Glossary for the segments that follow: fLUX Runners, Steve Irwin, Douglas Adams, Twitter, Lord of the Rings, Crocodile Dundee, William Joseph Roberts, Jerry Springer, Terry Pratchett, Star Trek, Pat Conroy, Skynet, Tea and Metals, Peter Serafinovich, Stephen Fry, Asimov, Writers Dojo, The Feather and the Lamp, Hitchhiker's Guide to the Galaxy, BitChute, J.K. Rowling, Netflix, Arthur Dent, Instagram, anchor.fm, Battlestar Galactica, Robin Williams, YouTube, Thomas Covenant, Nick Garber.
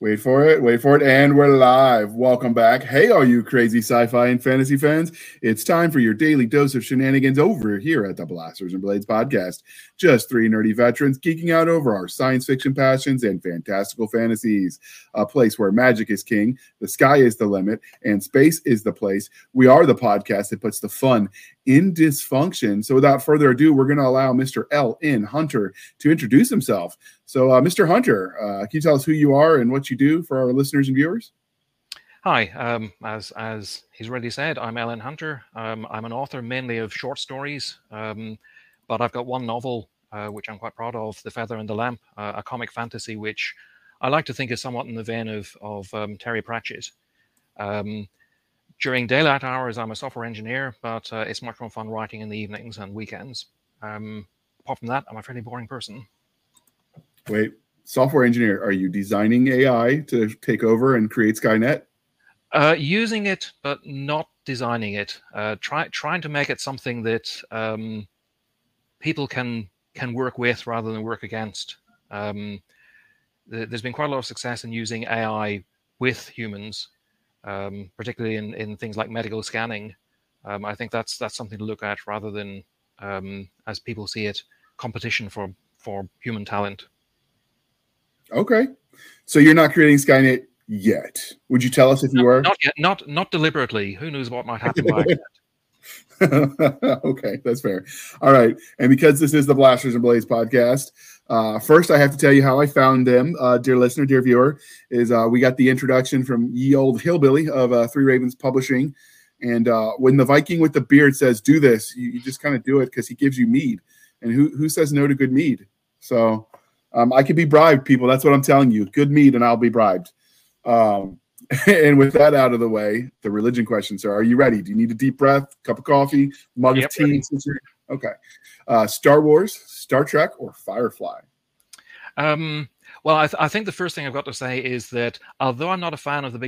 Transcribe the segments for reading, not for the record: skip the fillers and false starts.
Wait for it, and we're live. Welcome back. Hey, all you crazy sci-fi and fantasy fans. It's time for your daily dose of shenanigans over here at the Blasters and Blades Podcast. Just three nerdy veterans geeking out over our science fiction passions and fantastical fantasies. A place where magic is king, the sky is the limit, and space is the place. We are the podcast that puts the fun in dysfunction. So without further ado, we're going to allow Mr. L. N. Hunter to introduce himself. So, Mr. Hunter, can you tell us who you are and what you do for our listeners and viewers? Hi. As he's already said, I'm L. N. Hunter. I'm an author mainly of short stories, but I've got one novel, which I'm quite proud of, The Feather and the Lamp, a comic fantasy, which I like to think is somewhat in the vein of Terry Pratchett. During daylight hours, I'm a software engineer, but it's much more fun writing in the evenings and weekends. Apart from that, I'm a fairly boring person. Wait, software engineer, are you designing AI to take over and create Skynet? Using it, but not designing it. Trying to make it something that people can work with rather than work against. There's been quite a lot of success in using AI with humans, particularly in things like medical scanning. I think that's something to look at rather than, as people see it, competition for human talent. Okay, so you're not creating Skynet yet. Would you tell us if you are? Not yet. Not deliberately. Who knows what might happen by that? Okay, that's fair. All right, and because this is the Blasters and Blades Podcast, first I have to tell you how I found them, dear listener, dear viewer. Is we got the introduction from ye old hillbilly of Three Ravens Publishing, and when the Viking with the beard says do this, you just kind of do it because he gives you mead, and who says no to good mead? So. I could be bribed, people. That's what I'm telling you. Good meat, and I'll be bribed. And with that out of the way, the religion question, sir. Are you ready? Do you need a deep breath, cup of coffee, mug of tea? Okay. Star Wars, Star Trek, or Firefly? Well, I think the first thing I've got to say is that although I'm not a fan of the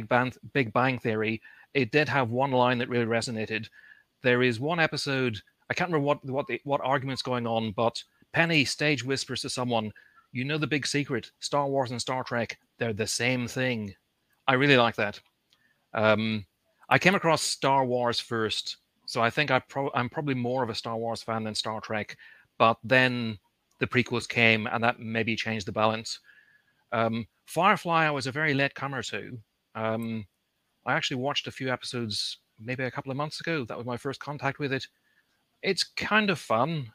Big Bang Theory, it did have one line that really resonated. There is one episode. I can't remember what argument's going on, but Penny stage whispers to someone, "You know the big secret, Star Wars and Star Trek, they're the same thing." I really like that. I came across Star Wars first, so I think I'm probably more of a Star Wars fan than Star Trek, but then the prequels came, and that maybe changed the balance. Firefly, I was a very late comer to. I actually watched a few episodes maybe a couple of months ago. That was my first contact with it. It's kind of fun.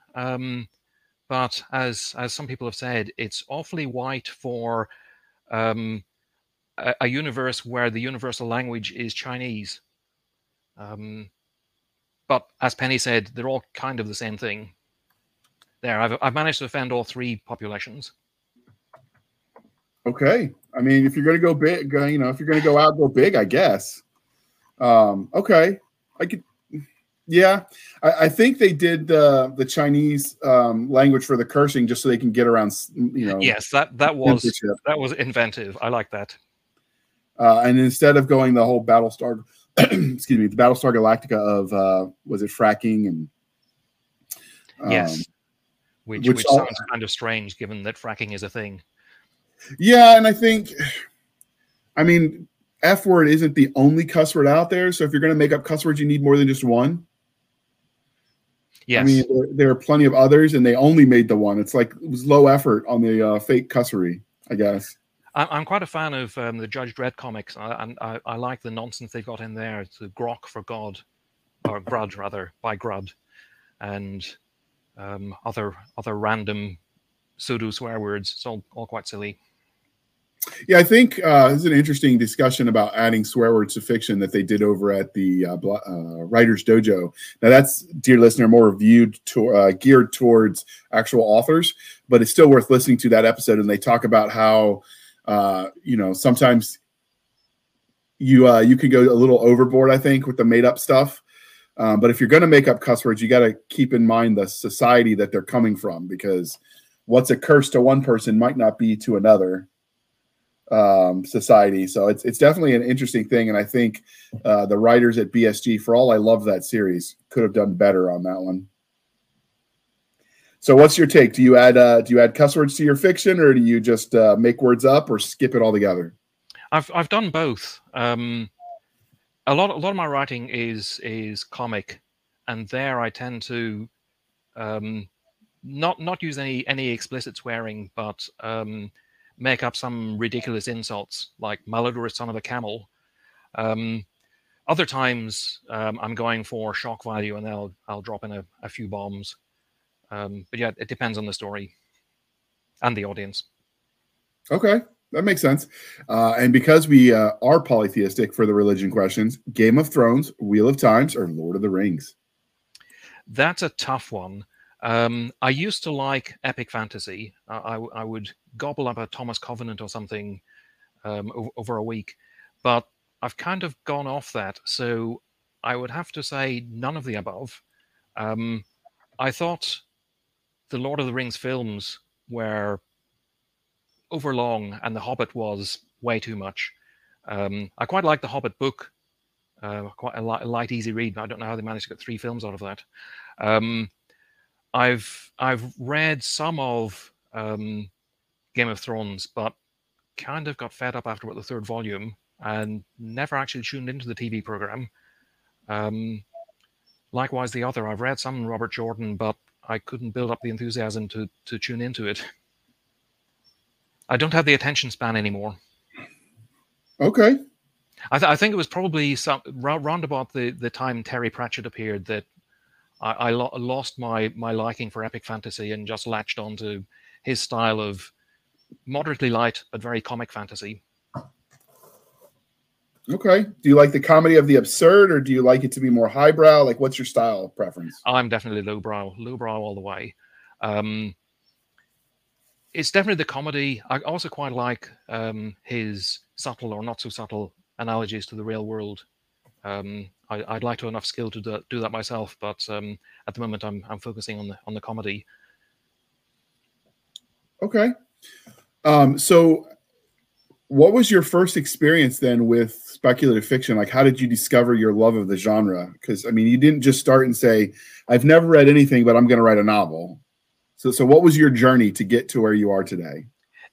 But as some people have said, it's awfully white for a universe where the universal language is Chinese. But as Penny said, they're all kind of the same thing. There, I've managed to offend all three populations. Okay, I mean, if you're going to go big, you know, if you're going to go out, go big, I guess. Okay, I could. Yeah, I think they did the Chinese language for the cursing just so they can get around, you know. Yes, that was inventive. I like that. And instead of going the whole Battlestar, excuse me, the Battlestar Galactica of was it fracking and yes, which sounds kind of strange given that fracking is a thing. Yeah, and I think, I mean, F word isn't the only cuss word out there, so if you're going to make up cuss words, you need more than just one. Yes. I mean, there are plenty of others, and they only made the one. It's like it was low effort on the fake cussery, I guess. I'm quite a fan of the Judge Dredd comics, and I like the nonsense they've got in there. It's the grok for God, or grudge, rather, by grud, and other random pseudo-swear words. It's all quite silly. Yeah, I think this is an interesting discussion about adding swear words to fiction that they did over at the Writers Dojo. Now, that's, dear listener, more geared towards actual authors, but it's still worth listening to that episode. And they talk about how, you know, sometimes you can go a little overboard, I think, with the made-up stuff. But if you're going to make up cuss words, you got to keep in mind the society that they're coming from, because what's a curse to one person might not be to another. Society. So it's definitely an interesting thing, and I think the writers at BSG, for all I love that series, could have done better on that one. So what's your take? Do you add cuss words to your fiction, or do you just make words up, or skip it altogether? I've done both. A lot of my writing is comic, and there I tend to not use any explicit swearing, but make up some ridiculous insults like malodorous son of a camel. Other times I'm going for shock value, and I'll drop in a few bombs. But yeah, it depends on the story and the audience. Okay, that makes sense. And because we are polytheistic for the religion questions, Game of Thrones, Wheel of Times, or Lord of the Rings? That's a tough one. I used to like epic fantasy. I would gobble up a Thomas Covenant or something over a week, but I've kind of gone off that, so I would have to say none of the above. I thought the Lord of the Rings films were overlong, and The Hobbit was way too much. I quite like The Hobbit book, quite a light, easy read. I don't know how they managed to get three films out of that. I've read some of Game of Thrones, but kind of got fed up after the third volume and never actually tuned into the TV program. Likewise, the other. I've read some Robert Jordan, but I couldn't build up the enthusiasm to tune into it. I don't have the attention span anymore. Okay. I think it was probably round about the time Terry Pratchett appeared that I lost my liking for epic fantasy and just latched onto his style of moderately light but very comic fantasy. Okay. Do you like the comedy of the absurd, or do you like it to be more highbrow? Like, what's your style preference? I'm definitely lowbrow all the way. It's definitely the comedy. I also quite like his subtle or not so subtle analogies to the real world. I'd like to have enough skill to do that myself, but at the moment I'm focusing on the comedy. Okay. So what was your first experience then with speculative fiction? Like, how did you discover your love of the genre? Because, I mean, you didn't just start and say, I've never read anything, but I'm going to write a novel. So what was your journey to get to where you are today?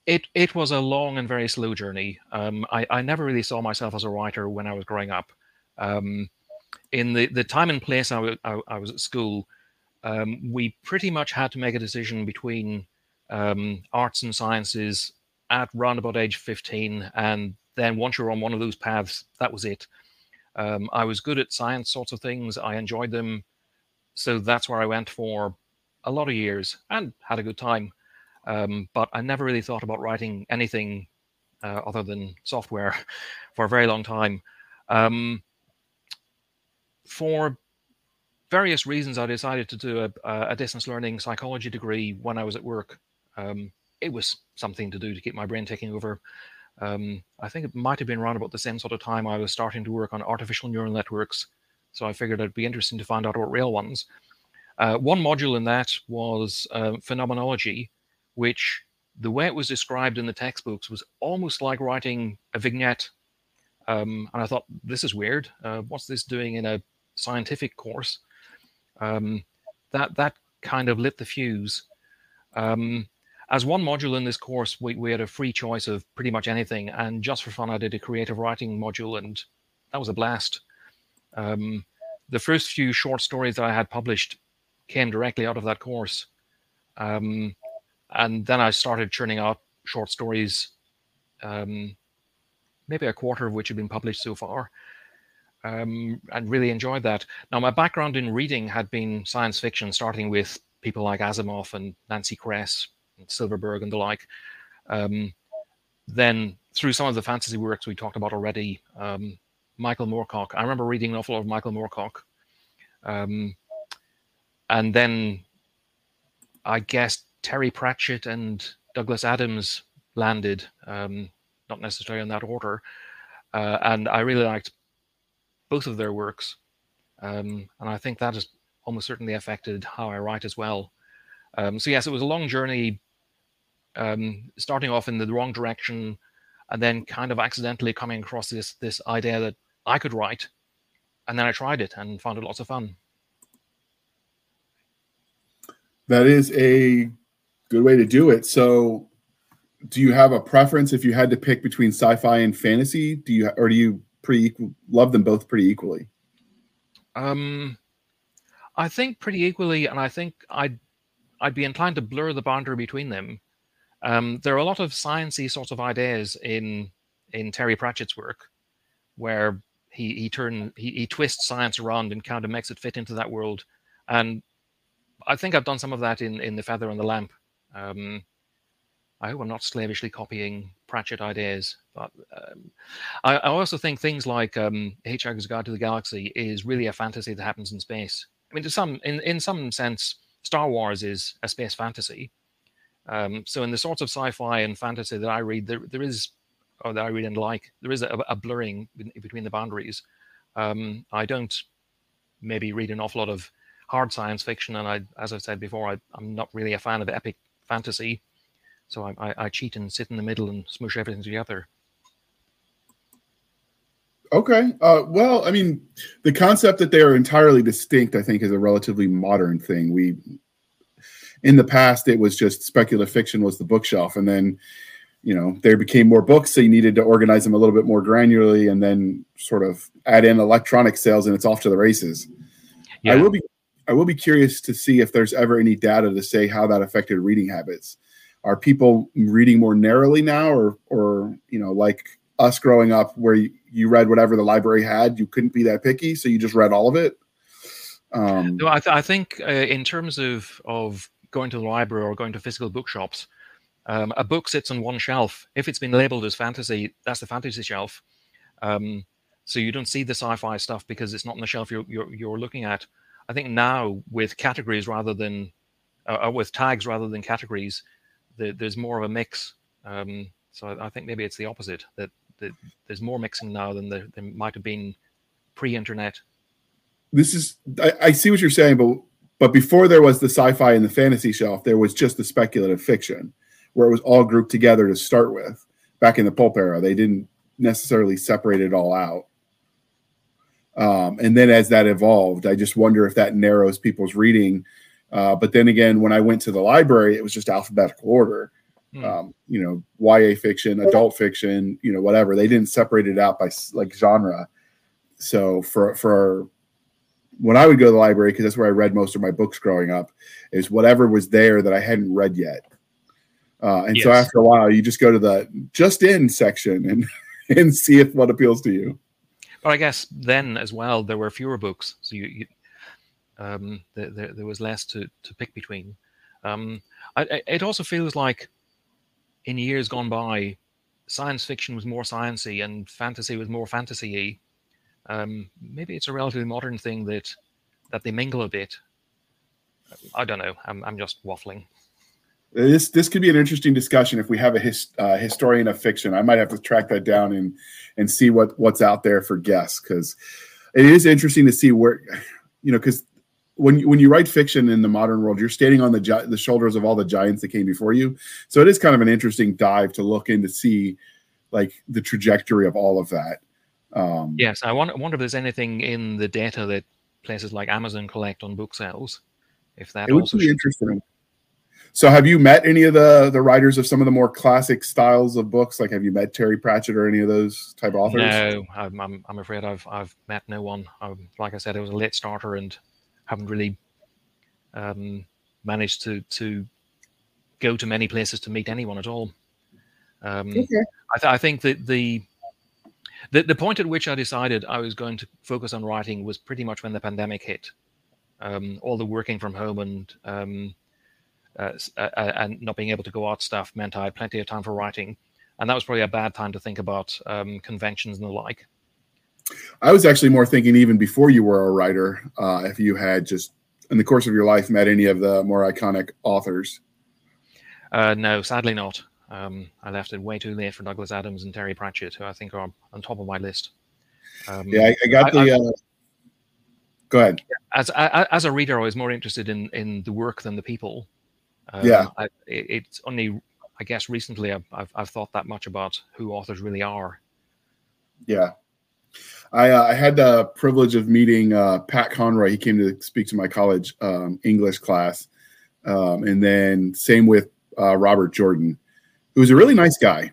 It was a long and very slow journey. I never really saw myself as a writer when I was growing up. In the time and place I was at school, we pretty much had to make a decision between arts and sciences at round about age 15. And then once you're on one of those paths, that was it. I was good at science sorts of things. I enjoyed them. So that's where I went for a lot of years and had a good time. But I never really thought about writing anything other than software for a very long time. For various reasons, I decided to do a distance learning psychology degree when I was at work. It was something to do to keep my brain ticking over. I think it might have been around about the same sort of time I was starting to work on artificial neural networks. So I figured it'd be interesting to find out what real ones. One module in that was phenomenology, which the way it was described in the textbooks was almost like writing a vignette. And I thought, this is weird. What's this doing in a scientific course? That kind of lit the fuse. As one module in this course, we had a free choice of pretty much anything. And just for fun, I did a creative writing module, and that was a blast. The first few short stories that I had published came directly out of that course. And then I started churning out short stories, maybe a quarter of which had been published so far, and really enjoyed that. Now, my background in reading had been science fiction, starting with people like Asimov and Nancy Kress and Silverberg and the like. Then through some of the fantasy works we talked about already, Michael Moorcock. I remember reading an awful lot of Michael Moorcock. And then I guess Terry Pratchett and Douglas Adams landed, not necessarily in that order. And I really liked both of their works. And I think that has almost certainly affected how I write as well. So yes, it was a long journey, starting off in the wrong direction and then kind of accidentally coming across this idea that I could write. And then I tried it and found it lots of fun. That is a good way to do it. So do you have a preference if you had to pick between sci-fi and fantasy? Do you pretty equal, love them both pretty equally? I think pretty equally, and I think I'd be inclined to blur the boundary between them. There are a lot of science-y sorts of ideas in Terry Pratchett's work, where he twists science around and kind of makes it fit into that world. And I think I've done some of that in The Feather and the Lamp. I hope I'm not slavishly copying Pratchett ideas, but I also think things like Hitchhiker's Guide to the Galaxy is really a fantasy that happens in space. I mean, in some sense, Star Wars is a space fantasy. So in the sorts of sci-fi and fantasy that I read, there is a blurring between the boundaries. I don't maybe read an awful lot of hard science fiction, and as I've said before, I'm not really a fan of epic fantasy. So I cheat and sit in the middle and smoosh everything together. Okay. Well, I mean, the concept that they are entirely distinct, I think, is a relatively modern thing. In the past, it was just speculative fiction was the bookshelf. And then, you know, there became more books, so you needed to organize them a little bit more granularly and then sort of add in electronic sales, and it's off to the races. Yeah. I will be curious to see if there's ever any data to say how that affected reading habits. Are people reading more narrowly now, or you know, like us growing up, where you read whatever the library had, you couldn't be that picky, so you just read all of it? No, I think in terms of going to the library or going to physical bookshops, a book sits on one shelf. If it's been labeled as fantasy, that's the fantasy shelf. So you don't see the sci-fi stuff because it's not on the shelf you're looking at. I think now with categories rather than with tags rather than categories, there's more of a mix, so I think maybe it's the opposite, that there's more mixing now than there might have been pre-internet. This is, I see what you're saying, but before there was the sci-fi and the fantasy shelf, there was just the speculative fiction, where it was all grouped together to start with. Back in the pulp era, they didn't necessarily separate it all out. And then as that evolved, I just wonder if that narrows people's reading. But then again, when I went to the library, it was just alphabetical order, you know, YA fiction, adult fiction, you know, whatever. They didn't separate it out by like genre. So for when I would go to the library, because that's where I read most of my books growing up, is whatever was there that I hadn't read yet. So after a while, you just go to the just in section and see if what appeals to you. But I guess then as well, there were fewer books. So there was less to pick between. It also feels like in years gone by, science fiction was more science-y and fantasy was more fantasy-y. Maybe it's a relatively modern thing that they mingle a bit. I don't know. I'm just waffling. This could be an interesting discussion if we have a historian of fiction. I might have to track that down and see what's out there for guests, because it is interesting to see where... You know, because when you write fiction in the modern world, you're standing on the shoulders of all the giants that came before you. So it is kind of an interesting dive to look in to see, like, the trajectory of all of that. Yes, I wonder if there's anything in the data that places like Amazon collect on book sales. If that it would also be interesting. So have you met any of the writers of some of the more classic styles of books? Like, have you met Terry Pratchett or any of those type of authors? No, I'm afraid I've met no one. Like I said, I was a late starter and haven't really managed to go to many places to meet anyone at all. I think that the point at which I decided I was going to focus on writing was pretty much when the pandemic hit. All the working from home and not being able to go out stuff meant I had plenty of time for writing, and that was probably a bad time to think about conventions and the like. I was actually more thinking even before you were a writer, if you had just in the course of your life met any of the more iconic authors. No, sadly not. I left it way too late for Douglas Adams and Terry Pratchett, who I think are on top of my list. Go ahead. As a reader, I was more interested in the work than the people. It's only, I guess, recently I've thought that much about who authors really are. Yeah, I had the privilege of meeting Pat Conroy. He came to speak to my college English class, and then same with Robert Jordan. who was a really nice guy.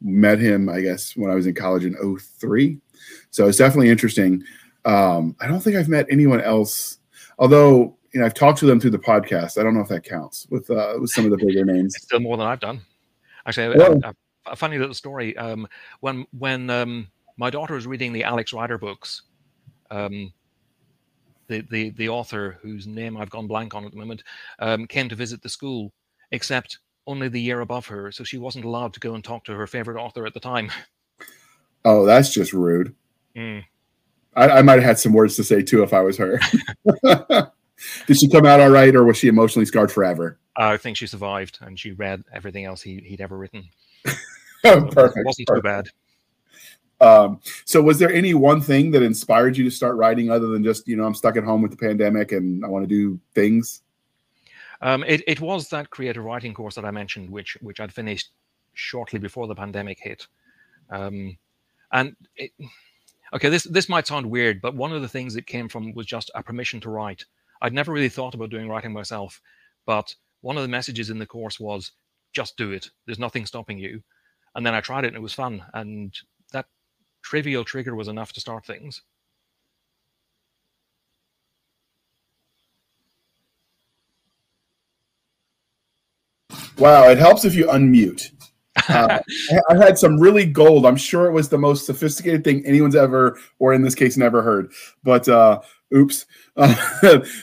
Met him, I guess, when I was in college in 2003. So it's definitely interesting. I don't think I've met anyone else, although, you know, I've talked to them through the podcast. I don't know if that counts with some of the bigger names. It's still more than I've done. Actually, well, a funny little story. When my daughter was reading the Alex Rider books, the author whose name I've gone blank on at the moment came to visit the school, except only the year above her, so she wasn't allowed to go and talk to her favorite author at the time. Oh, that's just rude. Mm. I might have had some words to say too if I was her. Did she come out all right, or was she emotionally scarred forever? I think she survived, and she read everything else he'd ever written. Perfect. It wasn't too bad. So was there any one thing that inspired you to start writing other than just, you know, I'm stuck at home with the pandemic and I want to do things? It was that creative writing course that I mentioned, which I'd finished shortly before the pandemic hit. This might sound weird, but one of the things that came from was just a permission to write. I'd never really thought about doing writing myself, but one of the messages in the course was just do it. There's nothing stopping you. And then I tried it and it was fun. And that trivial trigger was enough to start things. Wow, it helps if you unmute. I've had some really gold. I'm sure it was the most sophisticated thing anyone's ever, or in this case, never heard. But oops.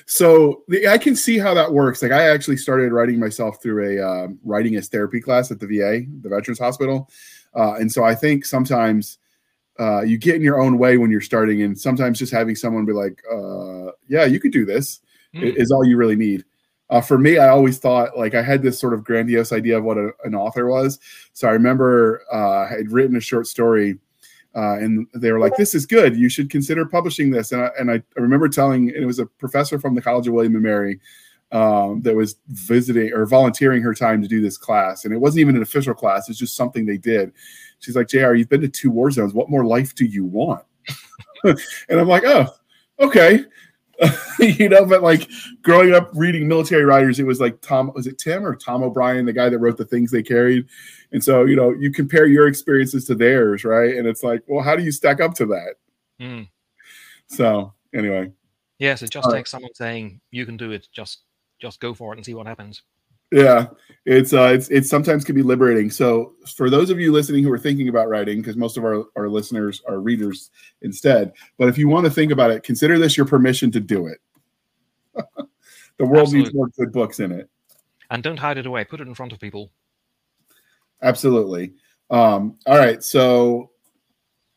So I can see how that works. Like I actually started writing myself through a writing as therapy class at the VA, the Veterans Hospital. And so I think sometimes you get in your own way when you're starting, and sometimes just having someone be like, yeah, you could do this is all you really need. For me, I always thought, like, I had this sort of grandiose idea of what an author was. So I remember I had written a short story, and they were like, this is good. You should consider publishing this. And I remember telling, and it was a professor from the College of William & Mary that was visiting or volunteering her time to do this class. And it wasn't even an official class. It's just something they did. She's like, JR, you've been to 2 war zones. What more life do you want? And I'm like, oh, okay. You know, but like growing up reading military writers, it was like Tim or Tom O'Brien, the guy that wrote The Things They Carried. And so, you know, you compare your experiences to theirs, right? And it's like, well, how do you stack up to that? Mm. So anyway. Yes, it just takes someone saying, you can do it, just go for it and see what happens. Yeah, it's sometimes can be liberating. So for those of you listening who are thinking about writing, because most of our listeners are readers instead, but if you want to think about it, consider this your permission to do it. The world Absolutely. Needs more good books in it. And don't hide it away. Put it in front of people. Absolutely. All right, so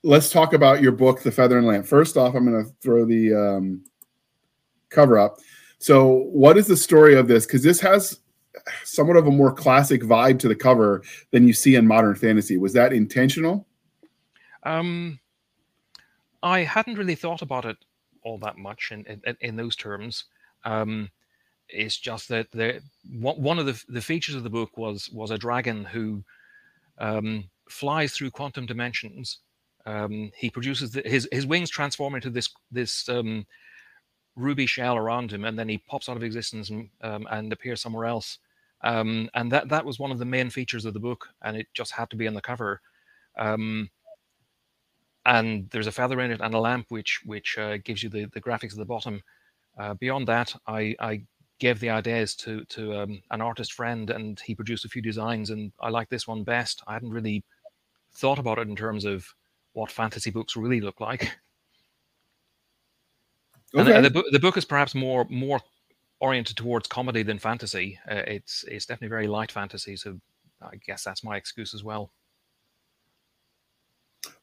let's talk about your book, The Feather and Lamp. First off, I'm going to throw the cover up. So what is the story of this? Because this has somewhat of a more classic vibe to the cover than you see in modern fantasy. Was that intentional? I hadn't really thought about it all that much in those terms. It's just that one of the features of the book was a dragon who flies through quantum dimensions. He produces his wings transform into this ruby shell around him, and then he pops out of existence and appears somewhere else. And that was one of the main features of the book, and it just had to be on the cover. And there's a feather in it and a lamp, which gives you the graphics at the bottom. Beyond that, I gave the ideas to an artist friend, and he produced a few designs, and I like this one best. I hadn't really thought about it in terms of what fantasy books really look like. Okay. And the book is perhaps more oriented towards comedy than fantasy. It's definitely very light fantasy, so I guess that's my excuse as well.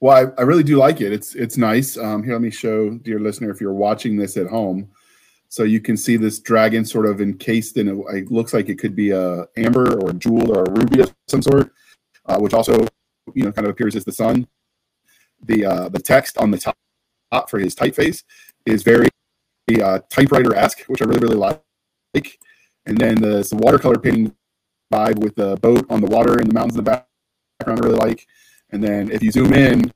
Well, I really do like it. It's nice. Here, let me show, dear listener, if you're watching this at home, so you can see this dragon sort of encased in it looks like it could be a amber or a jewel or a ruby of some sort, which also, you know, kind of appears as the sun. The text on the top for his typeface is very typewriter-esque, which I really, really like. And then the watercolor painting vibe with the boat on the water and the mountains in the background I really like. And then if you zoom in,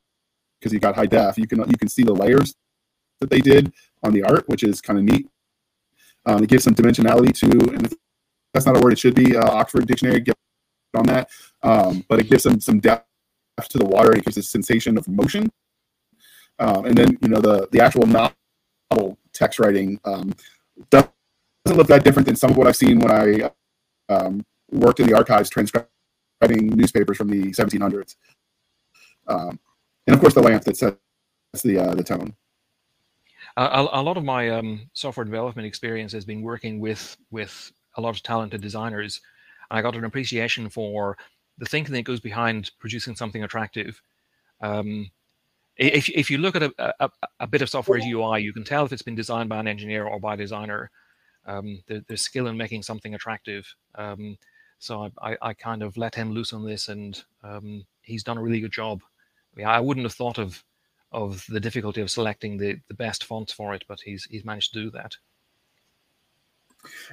because you got high def, you can see the layers that they did on the art, which is kind of neat. It gives some dimensionality to, and if that's not a word it should be, Oxford Dictionary on that. But it gives them some depth to the water. It gives a sensation of motion. And then, you know, the actual novel text writing doesn't look that different than some of what I've seen when I worked in the archives transcribing newspapers from the 1700s. And of course, the lamp that sets the tone. A lot of my software development experience has been working with a lot of talented designers. I got an appreciation for the thinking that goes behind producing something attractive. If you look at a bit of software UI, you can tell if it's been designed by an engineer or by a designer. There's skill in making something attractive. So I kind of let him loose on this, and he's done a really good job. I mean, I wouldn't have thought of the difficulty of selecting the best fonts for it, but he's managed to do that.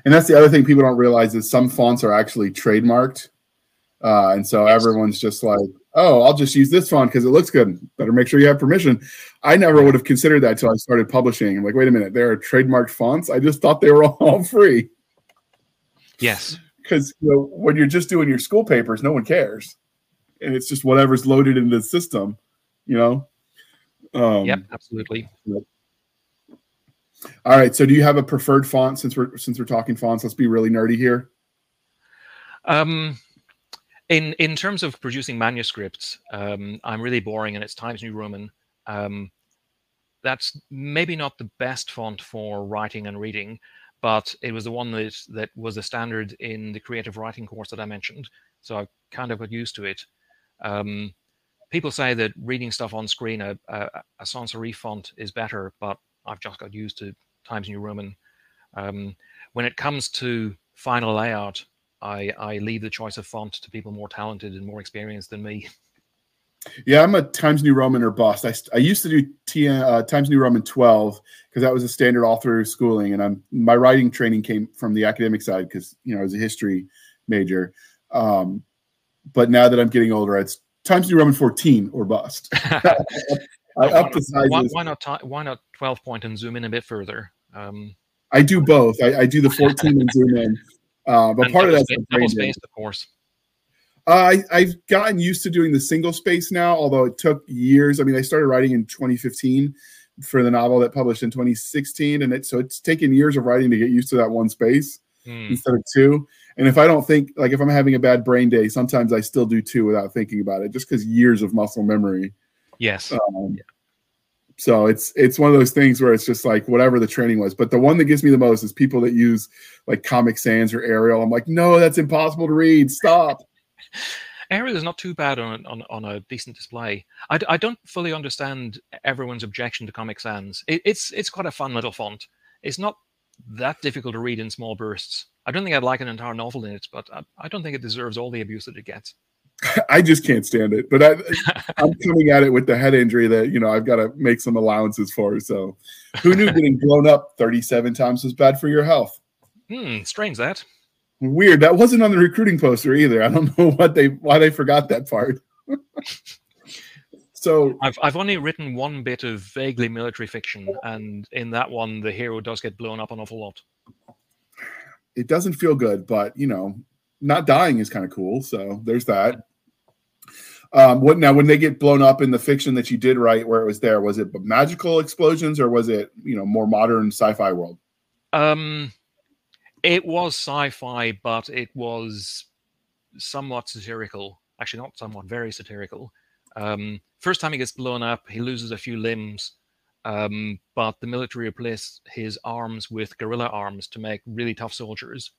And that's the other thing people don't realize is some fonts are actually trademarked. And so everyone's just like, oh, I'll just use this font because it looks good. Better make sure you have permission. I never would have considered that until I started publishing. I'm like, wait a minute, there are trademarked fonts? I just thought they were all free. Yes. Because you know, when you're just doing your school papers, no one cares. And it's just whatever's loaded into the system, you know? Yep, absolutely. Yep. All right. So do you have a preferred font since we're talking fonts? Let's be really nerdy here. In terms of producing manuscripts, I'm really boring, and it's Times New Roman. That's maybe not the best font for writing and reading, but it was the one that was a standard in the creative writing course that I mentioned. So I kind of got used to it. People say that reading stuff on screen, a sans-serif font is better, but I've just got used to Times New Roman. When it comes to final layout, I leave the choice of font to people more talented and more experienced than me. Yeah, I'm a Times New Roman or bust. I used to do Times New Roman 12 because that was a standard all through schooling, and my writing training came from the academic side because I was a history major. But now that I'm getting older, it's Times New Roman 14 or bust. Why not 12-point and zoom in a bit further? I do both. I do the 14 and zoom in. But part of that's double space, of course. I've gotten used to doing the single space now, although it took years. I mean, I started writing in 2015 for the novel that published in 2016, and so it's taken years of writing to get used to that one space instead of two. And if I don't think, like if I'm having a bad brain day, sometimes I still do two without thinking about it, just because years of muscle memory. Yes. So it's one of those things where it's just like whatever the training was. But the one that gives me the most is people that use like Comic Sans or Arial. I'm like, no, that's impossible to read. Stop. Arial is not too bad on a decent display. I don't fully understand everyone's objection to Comic Sans. It's quite a fun little font. It's not that difficult to read in small bursts. I don't think I'd like an entire novel in it, but I don't think it deserves all the abuse that it gets. I just can't stand it, but I'm coming at it with the head injury that, I've got to make some allowances for. So who knew getting blown up 37 times was bad for your health? Strange that. Weird. That wasn't on the recruiting poster either. I don't know why they forgot that part. So I've only written one bit of vaguely military fiction, and in that one, the hero does get blown up an awful lot. It doesn't feel good, but, not dying is kind of cool. So there's that. Now, when they get blown up in the fiction that you did write where it was there, was it magical explosions or was it, more modern sci-fi world? It was sci-fi, but it was somewhat satirical. Actually, not somewhat, very satirical. First time he gets blown up, he loses a few limbs, but the military replaced his arms with gorilla arms to make really tough soldiers.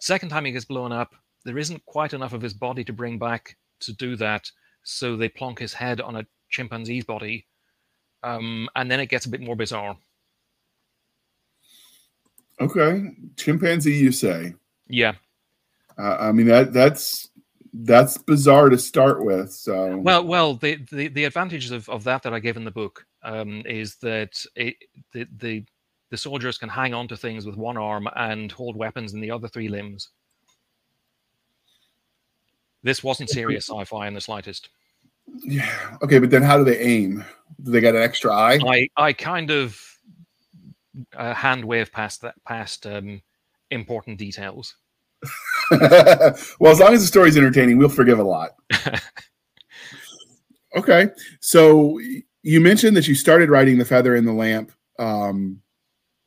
Second time he gets blown up, there isn't quite enough of his body to bring back to do that, so they plonk his head on a chimpanzee's body, and then it gets a bit more bizarre. Okay, chimpanzee, you say? Yeah. I mean that's bizarre to start with. So well, the advantages of that I gave in the book is that the soldiers can hang on to things with one arm and hold weapons in the other three limbs. This wasn't serious sci-fi in the slightest. Yeah. Okay, but then how do they aim? Do they get an extra eye? I kind of hand wave past important details. Well, as long as the story's entertaining, we'll forgive a lot. Okay. So you mentioned that you started writing The Feather and the Lamp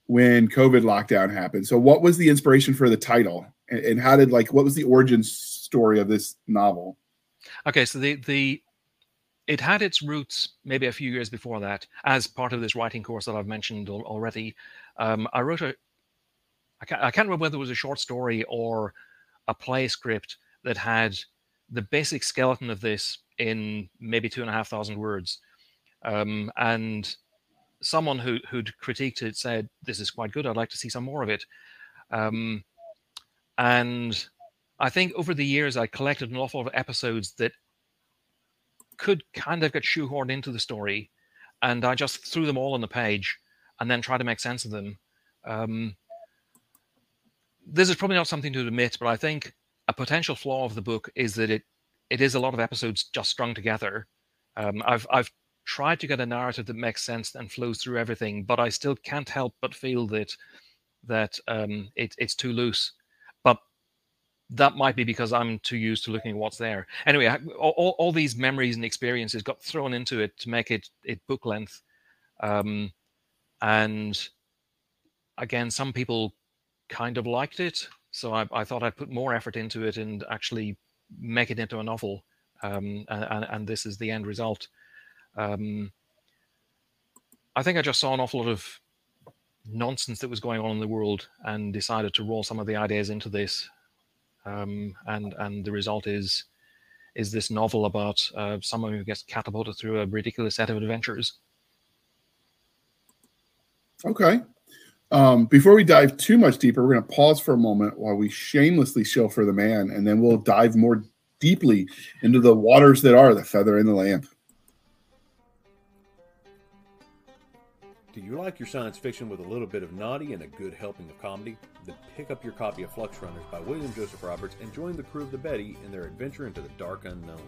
when COVID lockdown happened. So what was the inspiration for the title? And how did, like, what was the origin story of this novel? Okay, so it had its roots maybe a few years before that as part of this writing course that I've mentioned already. I wrote I can't remember whether it was a short story or a play script that had the basic skeleton of this in maybe 2,500 words. And someone who'd critiqued it said, this is quite good, I'd like to see some more of it. And I think over the years, I collected an awful lot of episodes that could kind of get shoehorned into the story. And I just threw them all on the page and then tried to make sense of them. This is probably not something to admit, but I think a potential flaw of the book is that it is a lot of episodes just strung together. I've tried to get a narrative that makes sense and flows through everything, but I still can't help but feel that it's too loose. But that might be because I'm too used to looking at what's there. Anyway, all these memories and experiences got thrown into it to make it book length. And again, some people kind of liked it, so I thought I'd put more effort into it and actually make it into a novel, and this is the end result. I think I just saw an awful lot of nonsense that was going on in the world and decided to roll some of the ideas into this, and the result is this novel about someone who gets catapulted through a ridiculous set of adventures. Okay. Before we dive too much deeper, we're going to pause for a moment while we shamelessly show for the man, and then we'll dive more deeply into the waters that are The Feather and the Lamp. Do you like your science fiction with a little bit of naughty and a good helping of comedy? Then pick up your copy of fLUX Runners by William Joseph Roberts and join the crew of the Betty in their adventure into the dark unknown.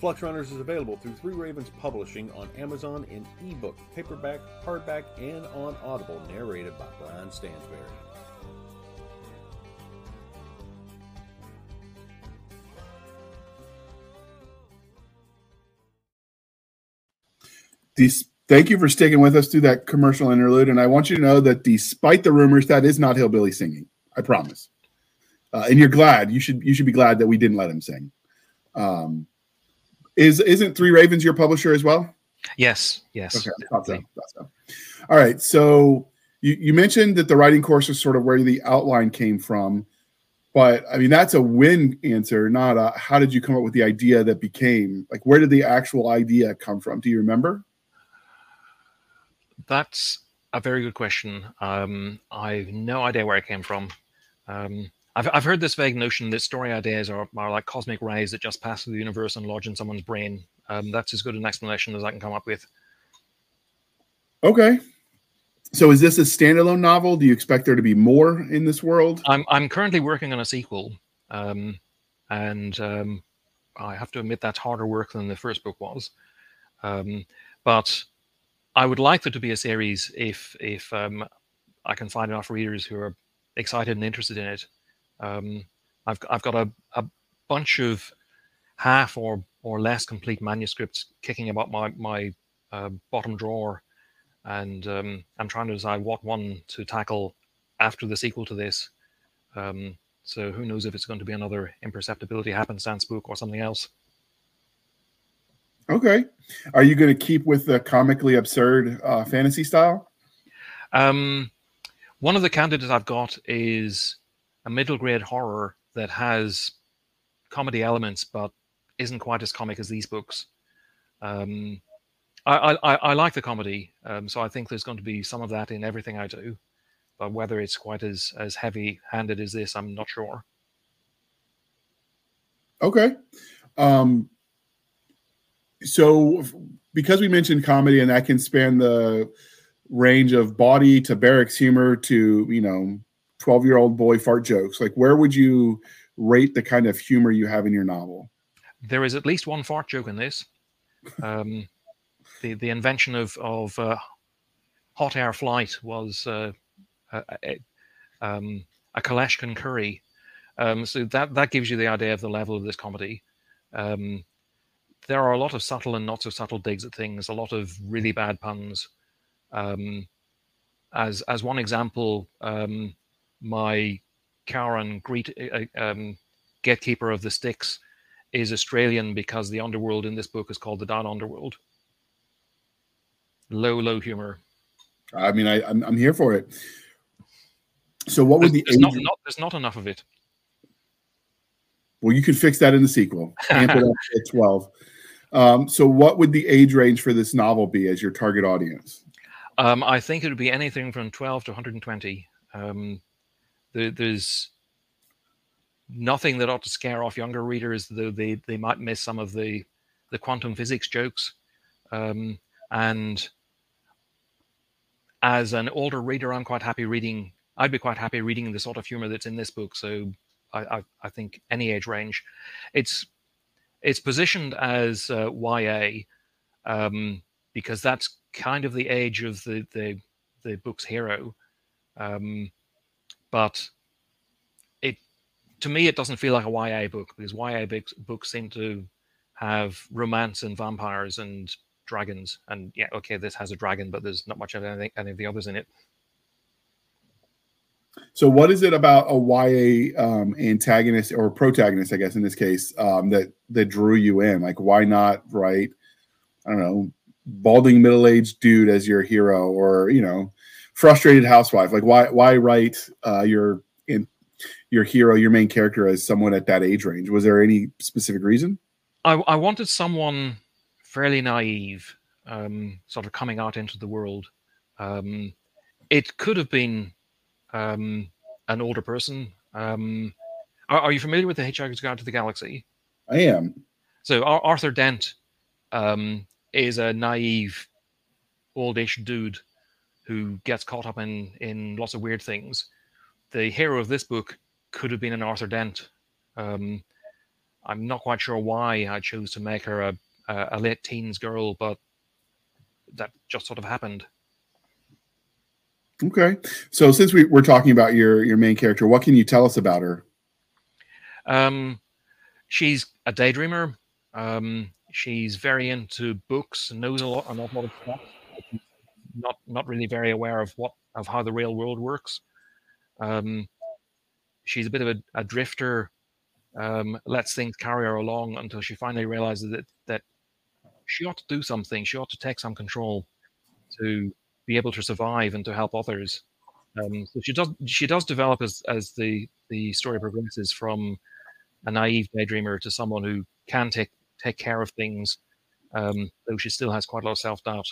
fLUX Runners is available through Three Ravens Publishing on Amazon in ebook, paperback, hardback, and on Audible, narrated by Brian Stansberry. Thank you for sticking with us through that commercial interlude, and I want you to know that despite the rumors, that is not hillbilly singing. I promise. And you're glad. You should be glad that we didn't let him sing. Isn't Three Ravens your publisher as well? Yes. Okay, I thought so. All right, so you mentioned that the writing course is sort of where the outline came from, but I mean, that's a when answer, not a how did you come up with the idea that became, like, where did the actual idea come from? Do you remember? That's a very good question. I've no idea where it came from. I've heard this vague notion that story ideas are like cosmic rays that just pass through the universe and lodge in someone's brain. That's as good an explanation as I can come up with. Okay. So is this a standalone novel? Do you expect there to be more in this world? I'm currently working on a sequel. And I have to admit that's harder work than the first book was. But I would like there to be a series if I can find enough readers who are excited and interested in it. I've got a bunch of half or less complete manuscripts kicking about my bottom drawer, and I'm trying to decide what one to tackle after the sequel to this. So who knows if it's going to be another imperceptibility happenstance book or something else. Okay. Are you going to keep with the comically absurd fantasy style? One of the candidates I've got is a middle-grade horror that has comedy elements but isn't quite as comic as these books. I like the comedy, so I think there's going to be some of that in everything I do. But whether it's quite as heavy-handed as this, I'm not sure. Okay. So because we mentioned comedy, and that can span the range of bawdy to barracks humor to, 12-year-old boy fart jokes. Like, where would you rate the kind of humor you have in your novel? There is at least one fart joke in this. The invention of hot air flight was a Kalashkin curry, So that gives you the idea of the level of this comedy. There are a lot of subtle and not so subtle digs at things, a lot of really bad puns. As one example, my Karen gatekeeper of the sticks is Australian because the underworld in this book is called the Down Underworld. Low humor. I mean, I'm here for it. So what would there's not enough of it. Well, you could fix that in the sequel. Amp it up at 12. So what would the age range for this novel be as your target audience? I think it would be anything from 12 to 120. There's nothing that ought to scare off younger readers, though they might miss some of the quantum physics jokes. And as an older reader, I'd be quite happy reading the sort of humor that's in this book. So I think any age range. It's positioned as YA because that's kind of the age of the book's hero, but to me it doesn't feel like a YA book, because YA books seem to have romance and vampires and dragons, and yeah, okay, this has a dragon, but there's not much of any of the others in it. So what is it about a YA antagonist or protagonist, I guess in this case, that drew you in? Like, why not write, I don't know, balding middle-aged dude as your hero, or, you know, frustrated housewife? Like, why write your hero, your main character, as someone at that age range? Was there any specific reason? I wanted someone fairly naive, sort of coming out into the world. It could have been an older person. Are you familiar with the Hitchhiker's Guide to the Galaxy? I am. So Arthur Dent is a naive, oldish dude who gets caught up in lots of weird things. The hero of this book could have been an Arthur Dent. I'm not quite sure why I chose to make her a late teens girl, but that just sort of happened. Okay, so since we're talking about your main character, what can you tell us about her? She's a daydreamer. She's very into books, knows a lot of stuff. Not really very aware of how the real world works. She's a bit of a drifter. Lets things carry her along until she finally realizes that she ought to do something. She ought to take some control to be able to survive and to help others. So she does develop as the story progresses from a naive daydreamer to someone who can take care of things, though she still has quite a lot of self-doubt.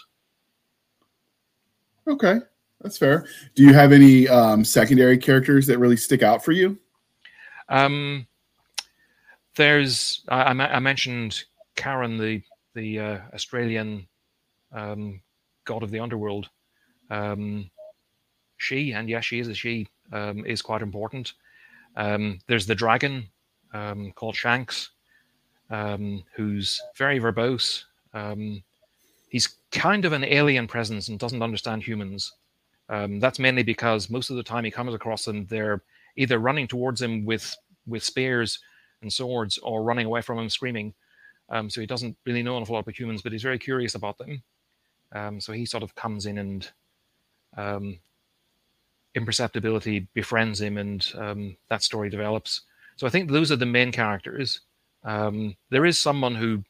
Okay, that's fair. Do you have any secondary characters that really stick out for you? I mentioned Karen, the Australian god of the underworld. She, and yes, she is a she, is quite important. There's the dragon called Shanks, who's very verbose. He's kind of an alien presence and doesn't understand humans. That's mainly because most of the time he comes across them, they're either running towards him with spears and swords, or running away from him screaming. So he doesn't really know an awful lot about humans, but he's very curious about them. So he sort of comes in and imperceptibility befriends him, and that story develops. So I think those are the main characters. There is someone who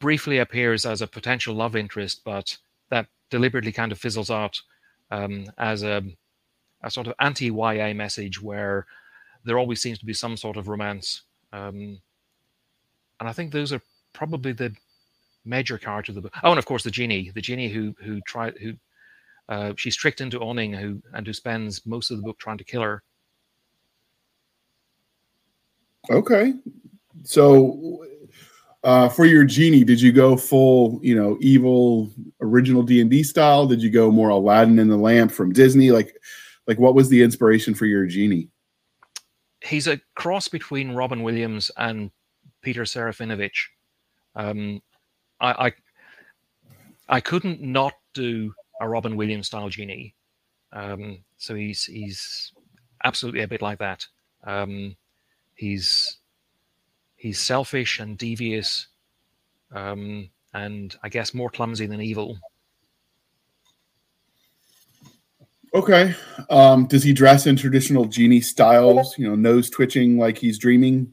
briefly appears as a potential love interest, but that deliberately kind of fizzles out as a sort of anti-YA message, where there always seems to be some sort of romance. And I think those are probably the major character of the book. Oh, and of course the genie who she's tricked into owning, who spends most of the book trying to kill her. Okay, so for your genie, did you go full, you know, evil original D&D style? Did you go more Aladdin and the Lamp from Disney? Like what was the inspiration for your genie? He's a cross between Robin Williams and Peter Serafinovich. I couldn't not do a Robin Williams style genie, so he's absolutely a bit like that. He's selfish and devious, and I guess more clumsy than evil. Okay. Does he dress in traditional genie styles? You know, nose twitching like he's dreaming.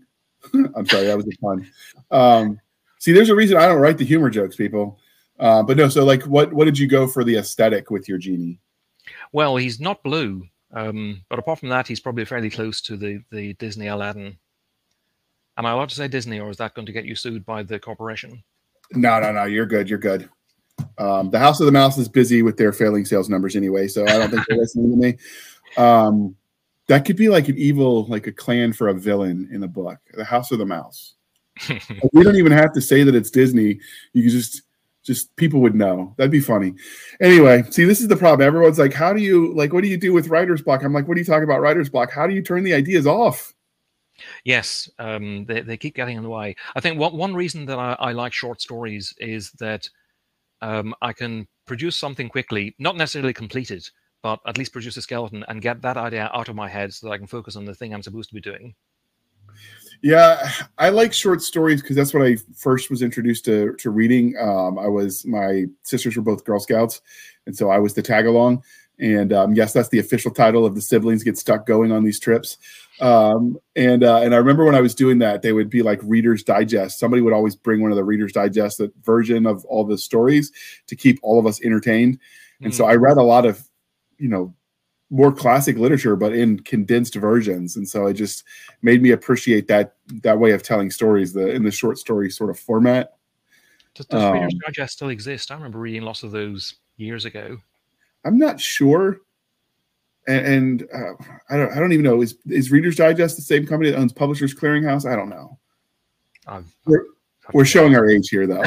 I'm sorry, that was a pun. See, there's a reason I don't write the humor jokes, people. But no, so like, what did you go for the aesthetic with your genie? Well, he's not blue, but apart from that, he's probably fairly close to the Disney Aladdin. Am I allowed to say Disney, or is that going to get you sued by the corporation? No, you're good, you're good. The House of the Mouse is busy with their failing sales numbers anyway, so I don't think they're listening to me. That could be like an evil, like a clan for a villain in a book, the House of the Mouse. We don't even have to say that it's Disney. You just people would know. That'd be funny. Anyway, see, this is the problem. Everyone's like, how do you, like, what do you do with writer's block? I'm like, what are you talking about writer's block? How do you turn the ideas off? Yes, they keep getting in the way. I think one reason that I like short stories is that I can produce something quickly, not necessarily complete it, but at least produce a skeleton and get that idea out of my head so that I can focus on the thing I'm supposed to be doing. Yeah, I like short stories because that's what I first was introduced to reading. My sisters were both Girl Scouts, and so I was the tag-along. And yes, that's the official title of the siblings get stuck going on these trips. And I remember when I was doing that, they would be like Reader's Digest. Somebody would always bring one of the Reader's Digest version of all the stories to keep all of us entertained. And so I read a lot of, you know, more classic literature, but in condensed versions. And so it just made me appreciate that way of telling stories, in the short story sort of format. Does Reader's Digest still exist? I remember reading lots of those years ago. I'm not sure. And I don't even know. Is Reader's Digest the same company that owns Publishers Clearinghouse? I don't know. We're showing our age here, though.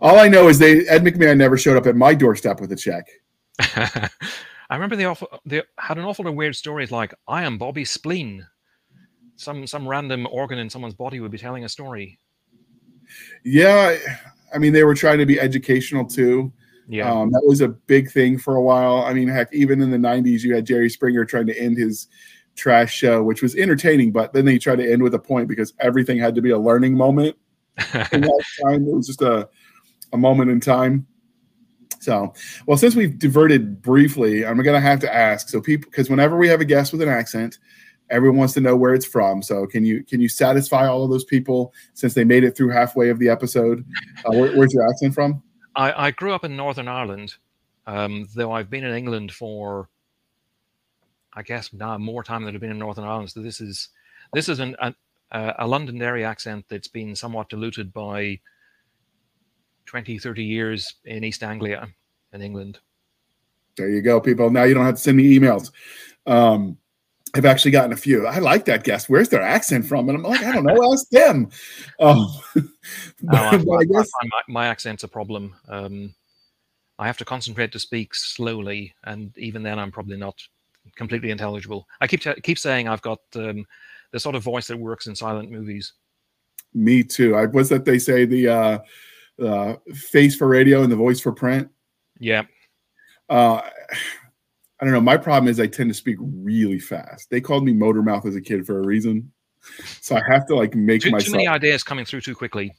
All I know is Ed McMahon never showed up at my doorstep with a check. I remember they had an awful lot of weird stories, like I Am Bobby Spleen. Some random organ in someone's body would be telling a story. Yeah, I mean they were trying to be educational too. Yeah, that was a big thing for a while. I mean, heck, even in the 90s, you had Jerry Springer trying to end his trash show, which was entertaining, but then they tried to end with a point because everything had to be a learning moment. In that time, it was just a moment in time. So, well, since we've diverted briefly, I'm going to have to ask. So people, because whenever we have a guest with an accent, everyone wants to know where it's from. So can you satisfy all of those people since they made it through halfway of the episode? Where's your accent from? I grew up in Northern Ireland, though I've been in England for, I guess, now more time than I've been in Northern Ireland. So this is a Londonderry accent that's been somewhat diluted by 20, 30 years in East Anglia in England. There you go, people. Now you don't have to send me emails. I've actually gotten a few. I like that guest. Where's their accent from? And I'm like, I don't know. Ask them. But I guess my accent's a problem. I have to concentrate to speak slowly, and even then, I'm probably not completely intelligible. I keep saying I've got the sort of voice that works in silent movies. Me too. What's that they say? The face for radio and the voice for print. Yeah. I don't know. My problem is I tend to speak really fast. They called me motor mouth as a kid for a reason. So I have to like make myself. Too many ideas coming through too quickly.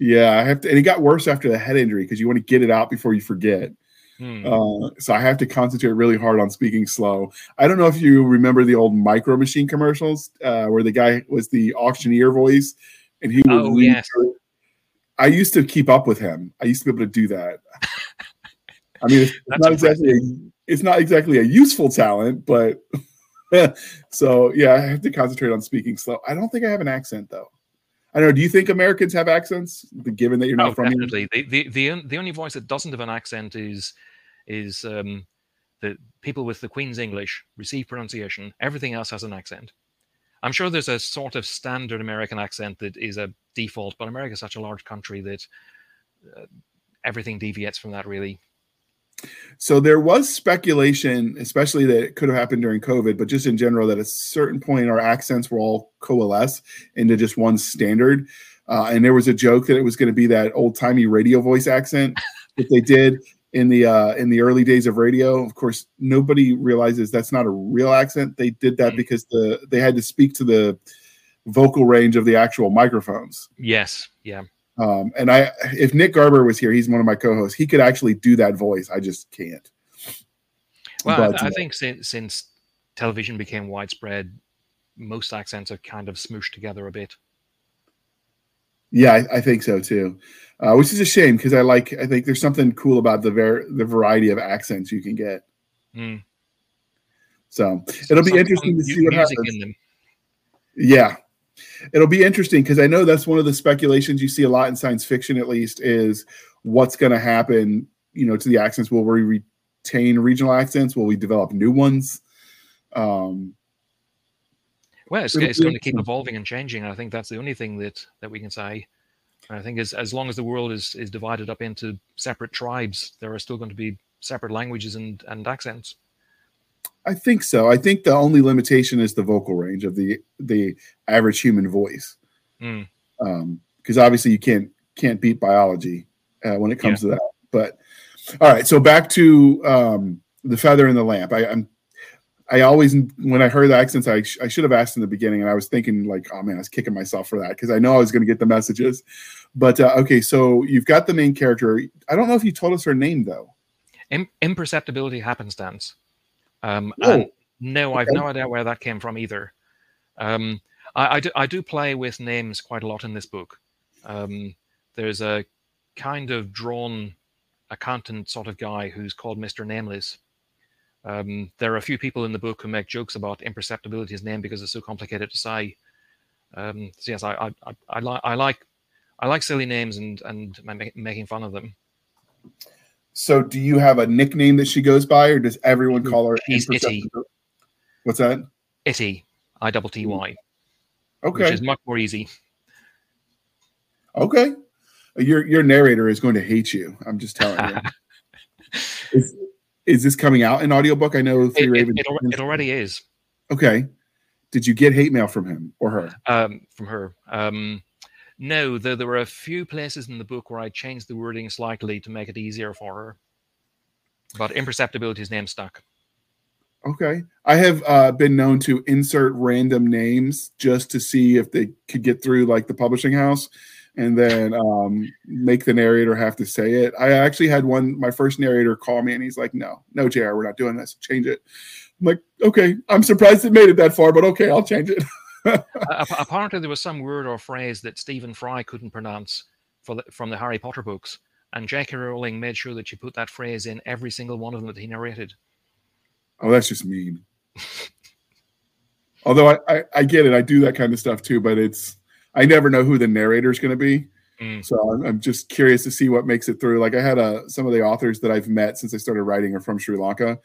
Yeah, I have to. And it got worse after the head injury because you want to get it out before you forget. So I have to concentrate really hard on speaking slow. I don't know if you remember the old Micro Machine commercials where the guy was the auctioneer voice and he would lead. Yes. I used to keep up with him. I used to be able to do that. I mean, it's not exactly. It's not exactly a useful talent, but so, yeah, I have to concentrate on speaking slow. I don't think I have an accent, though. I don't know. Do you think Americans have accents, given that you're not from definitely. Here? The only voice that doesn't have an accent is the people with the Queen's English, received pronunciation. Everything else has an accent. I'm sure there's a sort of standard American accent that is a default, but America is such a large country that everything deviates from that, really. So there was speculation, especially that it could have happened during COVID, but just in general, that at a certain point, our accents will all coalesce into just one standard. And there was a joke that it was going to be that old-timey radio voice accent that they did. in the early days of radio. Of course, nobody realizes that's not a real accent. They did that because they had to speak to the vocal range of the actual microphones. Yes. Yeah. And if Nick Garber was here, he's one of my co-hosts, he could actually do that voice. I just can't. Well, I think since television became widespread, most accents are kind of smooshed together a bit. Yeah, I think so too, which is a shame because I think there's something cool about the variety of accents you can get. Mm. So it'll be interesting to see what happens. In them. Yeah, it'll be interesting because I know that's one of the speculations you see a lot in science fiction, at least, is what's going to happen. You know, to the accents, will we retain regional accents? Will we develop new ones? Well, it's going to keep evolving and changing. I think that's the only thing that we can say. I think as long as the world is divided up into separate tribes, there are still going to be separate languages and accents. I think so. I think the only limitation is the vocal range of the average human voice. Mm. Because obviously you can't beat biology when it comes to that. But all right, so back to The Feather and the Lamp. I always, when I heard the accents, I should have asked in the beginning, and I was thinking like, oh man, I was kicking myself for that because I know I was going to get the messages. But okay, so you've got the main character. I don't know if you told us her name though. Imperceptibility happenstance. I've no idea where that came from either. I do play with names quite a lot in this book. There's a kind of drawn accountant sort of guy who's called Mr. Nameless. There are a few people in the book who make jokes about imperceptibility's name because it's so complicated to say. So yes, I like silly names and making fun of them. So do you have a nickname that she goes by, or does everyone call her Itty? What's that? Itty. ITTY. Okay. Which is much more easy. Okay. Your narrator is going to hate you. I'm just telling you. Is this coming out in audiobook? I know Three Ravens. It already is. Okay. Did you get hate mail from him or her? From her. No, though there were a few places in the book where I changed the wording slightly to make it easier for her. But imperceptibility's name stuck. Okay. I have been known to insert random names just to see if they could get through like the publishing house. And then make the narrator have to say it. I actually had my first narrator call me, and he's like, no, JR, we're not doing this. Change it. I'm like, okay, I'm surprised it made it that far, but okay, I'll change it. Apparently there was some word or phrase that Stephen Fry couldn't pronounce from the Harry Potter books, and J.K. Rowling made sure that she put that phrase in every single one of them that he narrated. Oh, that's just mean. Although I get it. I do that kind of stuff too, but I never know who the narrator is going to be. Mm. So I'm just curious to see what makes it through. Like I had some of the authors that I've met since I started writing are from Sri Lanka.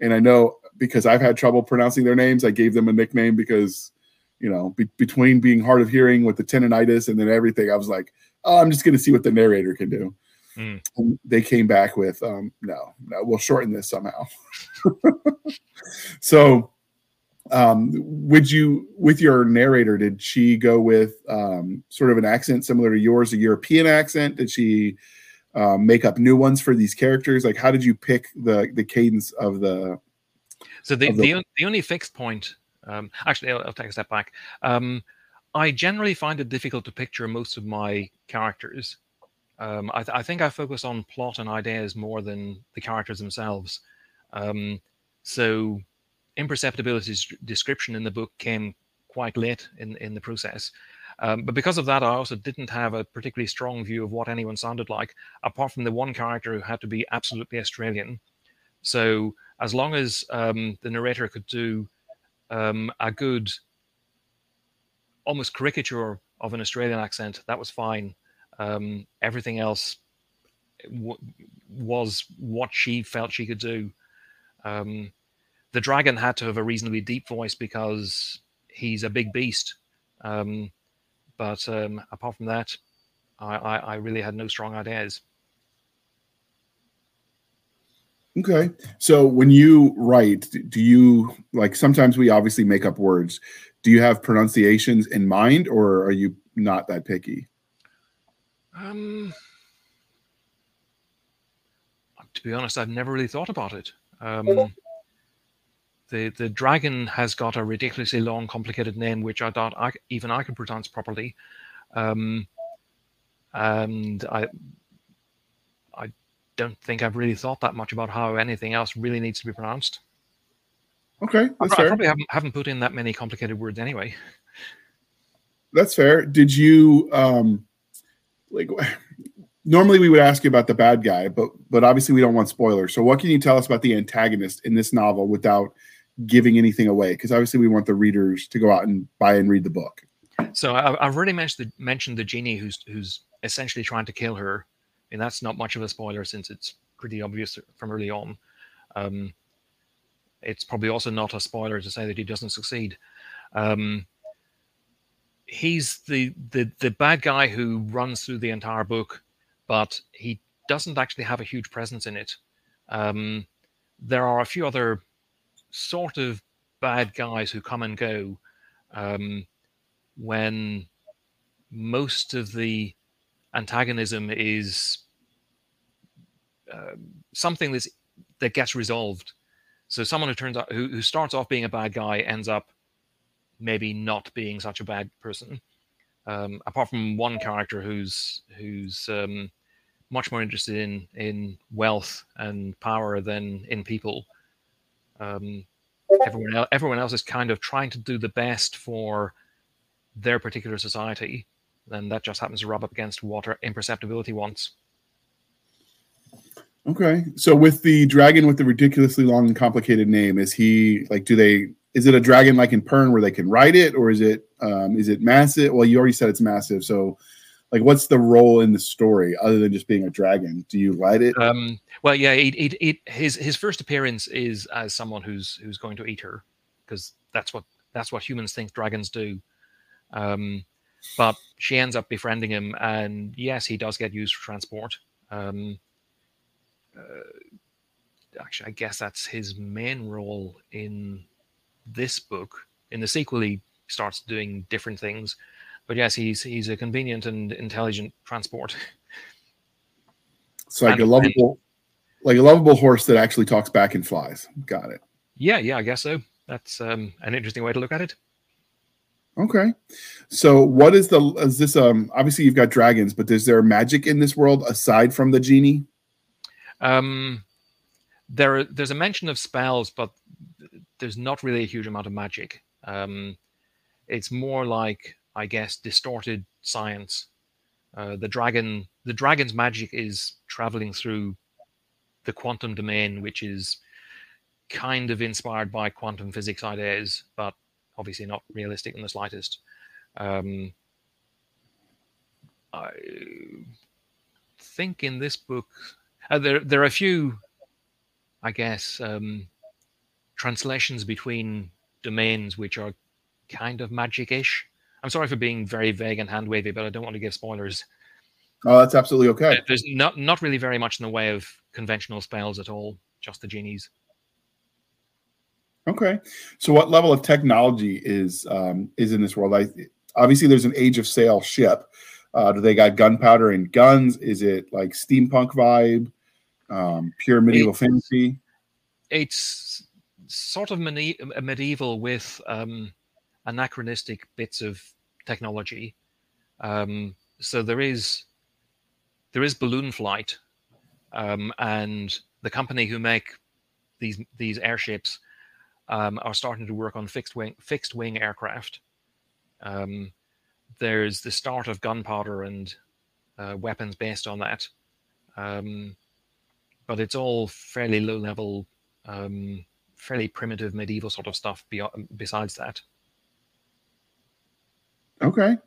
And I know because I've had trouble pronouncing their names, I gave them a nickname because, you know, between being hard of hearing with the tinnitus and then everything, I was like, oh, I'm just going to see what the narrator can do. Mm. And they came back with, no, we'll shorten this somehow. So would you, with your narrator, did she go with sort of an accent similar to yours, a European accent? Did she make up new ones for these characters? Like, how did you pick the cadence of the? So the only fixed point. Actually, I'll take a step back. I generally find it difficult to picture most of my characters. I think I focus on plot and ideas more than the characters themselves. So. Imperceptibility's description in the book came quite late in the process. But because of that, I also didn't have a particularly strong view of what anyone sounded like, apart from the one character who had to be absolutely Australian. So as long as the narrator could do a good, almost caricature of an Australian accent, that was fine. Everything else was what she felt she could do. The dragon had to have a reasonably deep voice because he's a big beast. But apart from that, I really had no strong ideas. Okay. So when you write, do you, like sometimes we obviously make up words. Do you have pronunciations in mind, or are you not that picky? to be honest, I've never really thought about it. The dragon has got a ridiculously long, complicated name, which I thought even I could pronounce properly. And I don't think I've really thought that much about how anything else really needs to be pronounced. Okay, that's fair. I probably haven't put in that many complicated words anyway. That's fair. Did you, like, normally we would ask you about the bad guy, but obviously we don't want spoilers. So what can you tell us about the antagonist in this novel without giving anything away? Because obviously we want the readers to go out and buy and read the book. So I've already mentioned the genie who's essentially trying to kill her. And that's not much of a spoiler since it's pretty obvious from early on. It's probably also not a spoiler to say that he doesn't succeed. He's the bad guy who runs through the entire book, but he doesn't actually have a huge presence in it. There are a few other sort of bad guys who come and go when most of the antagonism is something that gets resolved. So someone who turns out who starts off being a bad guy ends up maybe not being such a bad person, apart from one character who's much more interested in wealth and power than in people. Everyone else is kind of trying to do the best for their particular society, and that just happens to rub up against what imperceptibility wants. Okay, so with the dragon with the ridiculously long and complicated name, is he like? Is it a dragon like in Pern where they can ride it, or is it massive? Well, you already said it's massive. So, like, what's the role in the story other than just being a dragon? Do you ride it? Well, yeah. His first appearance is as someone who's going to eat her, because that's what humans think dragons do. But she ends up befriending him, and yes, he does get used for transport. Actually, I guess that's his main role in this book. In the sequel, he starts doing different things, but yes, he's a convenient and intelligent transport. It's like a lovable horse that actually talks back and flies. Got it. Yeah, I guess so. That's an interesting way to look at it. Okay, so what is this? Obviously, you've got dragons, but is there magic in this world aside from the genie? There's a mention of spells, but there's not really a huge amount of magic. It's more like, I guess, distorted science. The dragon's magic is traveling through the quantum domain, which is kind of inspired by quantum physics ideas, but obviously not realistic in the slightest. I think in this book, there are a few, I guess, translations between domains which are kind of magic-ish. I'm sorry for being very vague and hand-wavy, but I don't want to give spoilers. Oh, that's absolutely okay. There's not really very much in the way of conventional spells at all, just the genies. Okay. So what level of technology is in this world? Obviously, there's an age of sail ship. Do they got gunpowder and guns? Is it like steampunk vibe? Pure medieval fantasy? It's sort of medieval with anachronistic bits of technology. So there is balloon flight, and the company who make these airships are starting to work on fixed wing aircraft. There's the start of gunpowder and weapons based on that. But it's all fairly low-level, fairly primitive medieval sort of stuff besides that. Okay.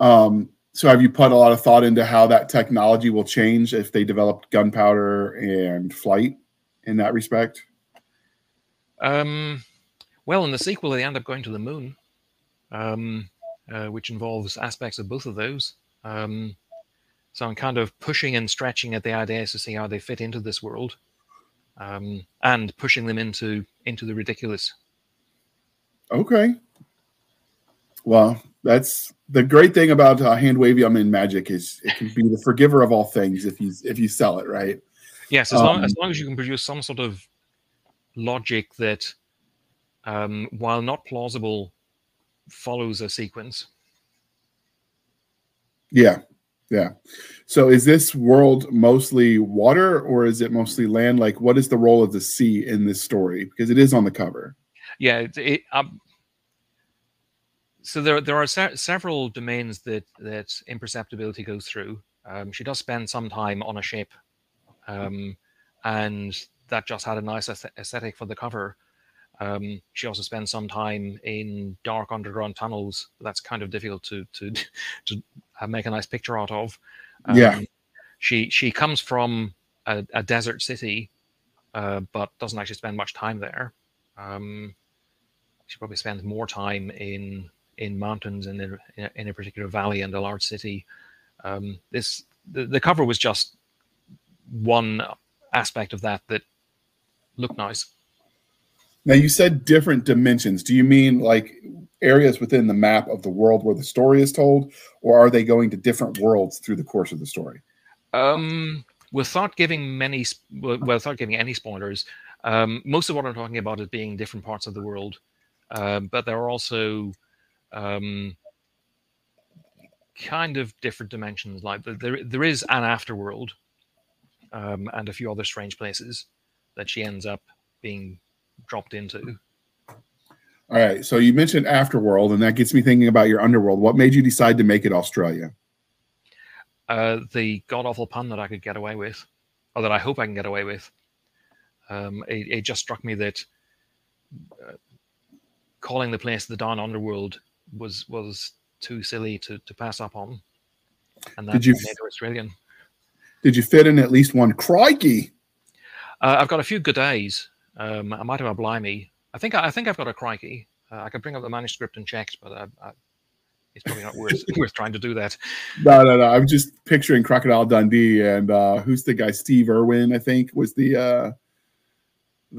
So have you put a lot of thought into how that technology will change if they developed gunpowder and flight in that respect? Well, in the sequel, they end up going to the moon, which involves aspects of both of those. So I'm kind of pushing and stretching at the ideas to see how they fit into this world, and pushing them into the ridiculous. Okay. Well, that's the great thing about hand-wavy. I mean, magic is it can be the forgiver of all things if you sell it right. Yes, as long as you can produce some sort of logic that, while not plausible, follows a sequence. Yeah, yeah. So is this world mostly water, or is it mostly land? Like, what is the role of the sea in this story? Because it is on the cover. Yeah, so there are several domains that imperceptibility goes through. She does spend some time on a ship, and that just had a nice aesthetic for the cover. She also spends some time in dark underground tunnels. That's kind of difficult to make a nice picture out of. Yeah. She comes from a desert city, but doesn't actually spend much time there. She probably spends more time in mountains and in a particular valley and a large city. The cover was just one aspect of that looked nice. Now, you said different dimensions. Do you mean like areas within the map of the world where the story is told, or are they going to different worlds through the course of the story? Without giving any spoilers, most of what I'm talking about is being different parts of the world, but there are also kind of different dimensions. Like there is an afterworld, and a few other strange places that she ends up being dropped into. All right, so you mentioned afterworld, and that gets me thinking about your underworld. What made you decide to make it Australia? The god-awful pun that I could get away with, or that I hope I can get away with. It just struck me that calling the place the Darn Underworld was too silly to pass up on, and that made it Australian. Did you fit in at least one crikey? I've got a few good days. I might have a blimey. I think I've got a crikey. I could bring up the manuscript and check, but it's probably not worth trying to do that. No. I'm just picturing Crocodile Dundee and who's the guy? Steve Irwin, I think, was the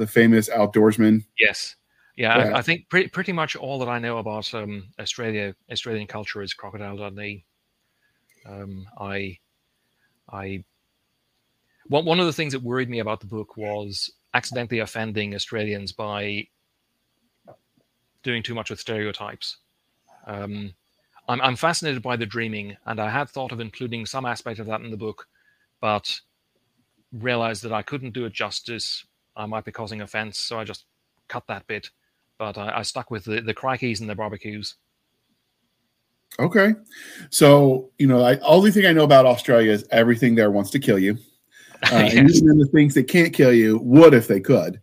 famous outdoorsman. Yes, yeah. I think pretty much all that I know about Australian culture is Crocodile Dundee. One of the things that worried me about the book was accidentally offending Australians by doing too much with stereotypes. I'm fascinated by the dreaming, and I had thought of including some aspect of that in the book, but realized that I couldn't do it justice. I might be causing offense, so I just cut that bit. But I stuck with the crikeys and the barbecues. Okay. So, the only thing I know about Australia is everything there wants to kill you. Yes. And even the things that can't kill you would if they could.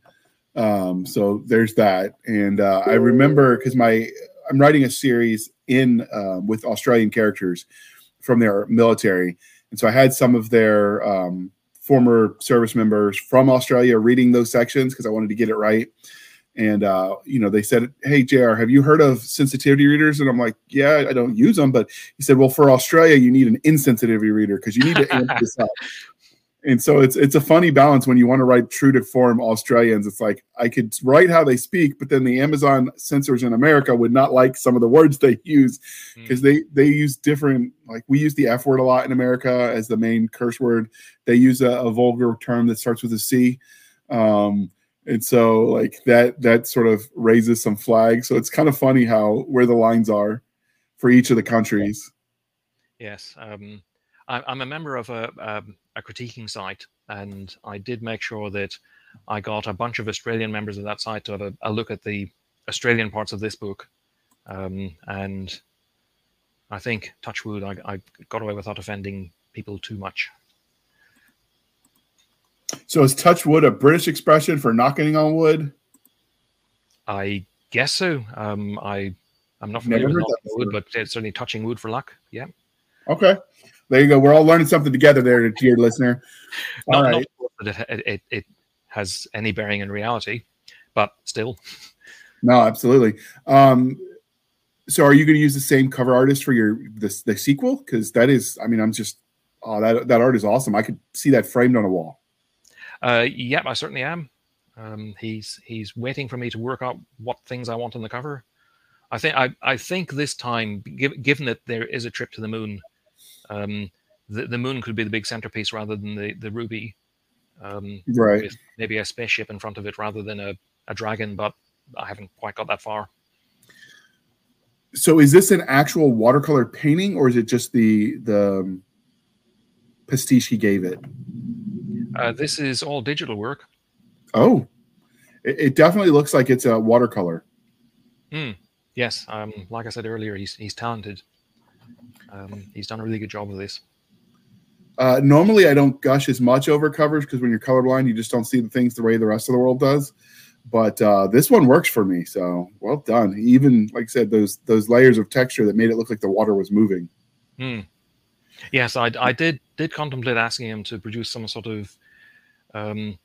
So there's that. And I remember because I'm writing a series with Australian characters from their military. And so I had some of their former service members from Australia reading those sections because I wanted to get it right. And, they said, "Hey, JR, have you heard of sensitivity readers?" And I'm like, "Yeah, I don't use them." But he said, "Well, for Australia, you need an insensitivity reader because you need to amp this up." And so it's a funny balance when you want to write true to form Australians. It's like I could write how they speak, but then the Amazon censors in America would not like some of the words they use because they use different. Like we use the F word a lot in America as the main curse word. They use a vulgar term that starts with a C, and so like that sort of raises some flags. So it's kind of funny where the lines are for each of the countries. Yes. I'm a member of a critiquing site, and I did make sure that I got a bunch of Australian members of that site to have a look at the Australian parts of this book. And I think, touch wood, I got away without offending people too much. So is touch wood a British expression for knocking on wood? I guess so. I'm not familiar with knocking wood, but it's certainly touching wood for luck. Yeah. Okay. There you go. We're all learning something together there, dear listener. All right. Not that it has any bearing in reality, but still. No, absolutely. So are you going to use the same cover artist for the sequel? Because that is, that art is awesome. I could see that framed on a wall. Yep, I certainly am. He's waiting for me to work out what things I want on the cover. I think this time, given that there is a trip to the moon, the moon could be the big centerpiece rather than the ruby. right, with maybe a spaceship in front of it rather than a dragon, but I haven't quite got that far. So is this an actual watercolor painting, or is it just the pastiche he gave it? This is all digital work. Oh, it definitely looks like it's a watercolor. Mm, yes, like I said earlier, he's talented. He's done a really good job with this. Normally, I don't gush as much over covers because when you're colorblind, you just don't see the things the way the rest of the world does. But this one works for me, so well done. Even, like I said, those layers of texture that made it look like the water was moving. Mm. Yes, I did contemplate asking him to produce some sort of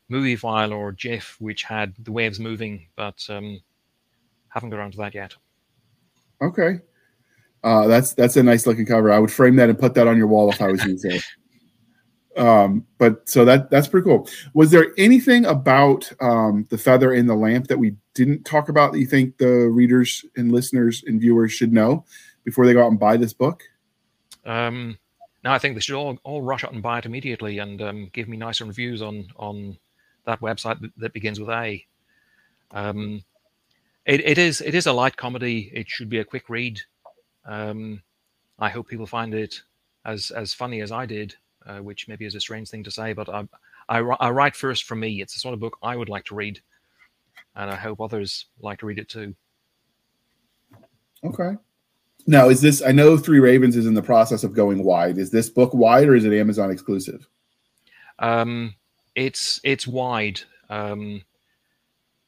movie file or GIF which had the waves moving, but haven't got around to that yet. Okay. That's a nice looking cover. I would frame that and put that on your wall if I was using it. But so that's pretty cool. Was there anything about The Feather and the Lamp that we didn't talk about that you think the readers and listeners and viewers should know before they go out and buy this book? No, I think they should all rush out and buy it immediately and give me nicer reviews on that website that begins with A. It is a light comedy. It should be a quick read. I hope people find it as funny as I did, which maybe is a strange thing to say, but I write first for me. It's the sort of book I would like to read, and I hope others like to read it too. Okay. Now, is this, I know Three Ravens is in the process of going wide. Is this book wide, or is it Amazon exclusive? It's wide.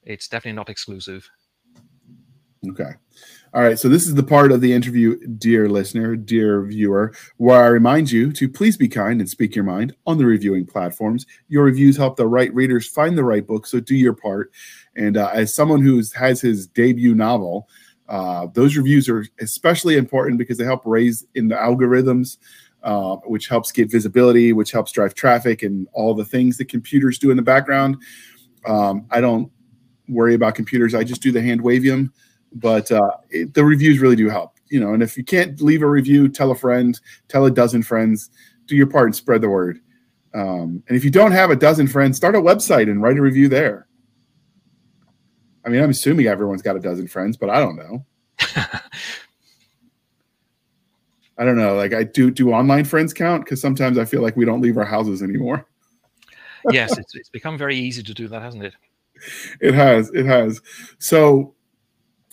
It's definitely not exclusive. Okay. All right, so this is the part of the interview, dear listener, dear viewer, where I remind you to please be kind and speak your mind on the reviewing platforms. Your reviews help the right readers find the right book, so do your part. And as someone who has his debut novel, those reviews are especially important because they help raise in the algorithms, which helps get visibility, which helps drive traffic and all the things that computers do in the background. I don't worry about computers. I just do the hand wavy them. But the reviews really do help, you know. And if you can't leave a review, tell a friend, tell a dozen friends, do your part and spread the word. And if you don't have a dozen friends, start a website and write a review there. I mean, I'm assuming everyone's got a dozen friends, but I don't know. I don't know. Like, I do online friends count? Because sometimes I feel like we don't leave our houses anymore. Yes, it's become very easy to do that, hasn't it? It has. So.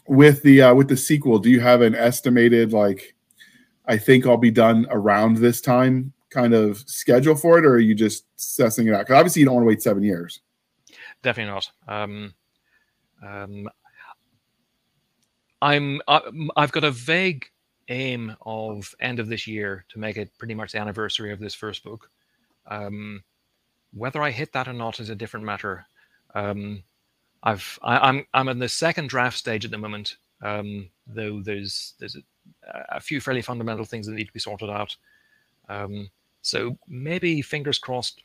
With the sequel, do you have an estimated, like, I think I'll be done around this time kind of schedule for it, or are you just sussing it out? Because obviously you don't want to wait 7 years. Definitely not. I've got a vague aim of end of this year to make it pretty much the anniversary of this first book. Whether I hit that or not is a different matter. I'm in the second draft stage at the moment, though there's a few fairly fundamental things that need to be sorted out. So maybe, fingers crossed,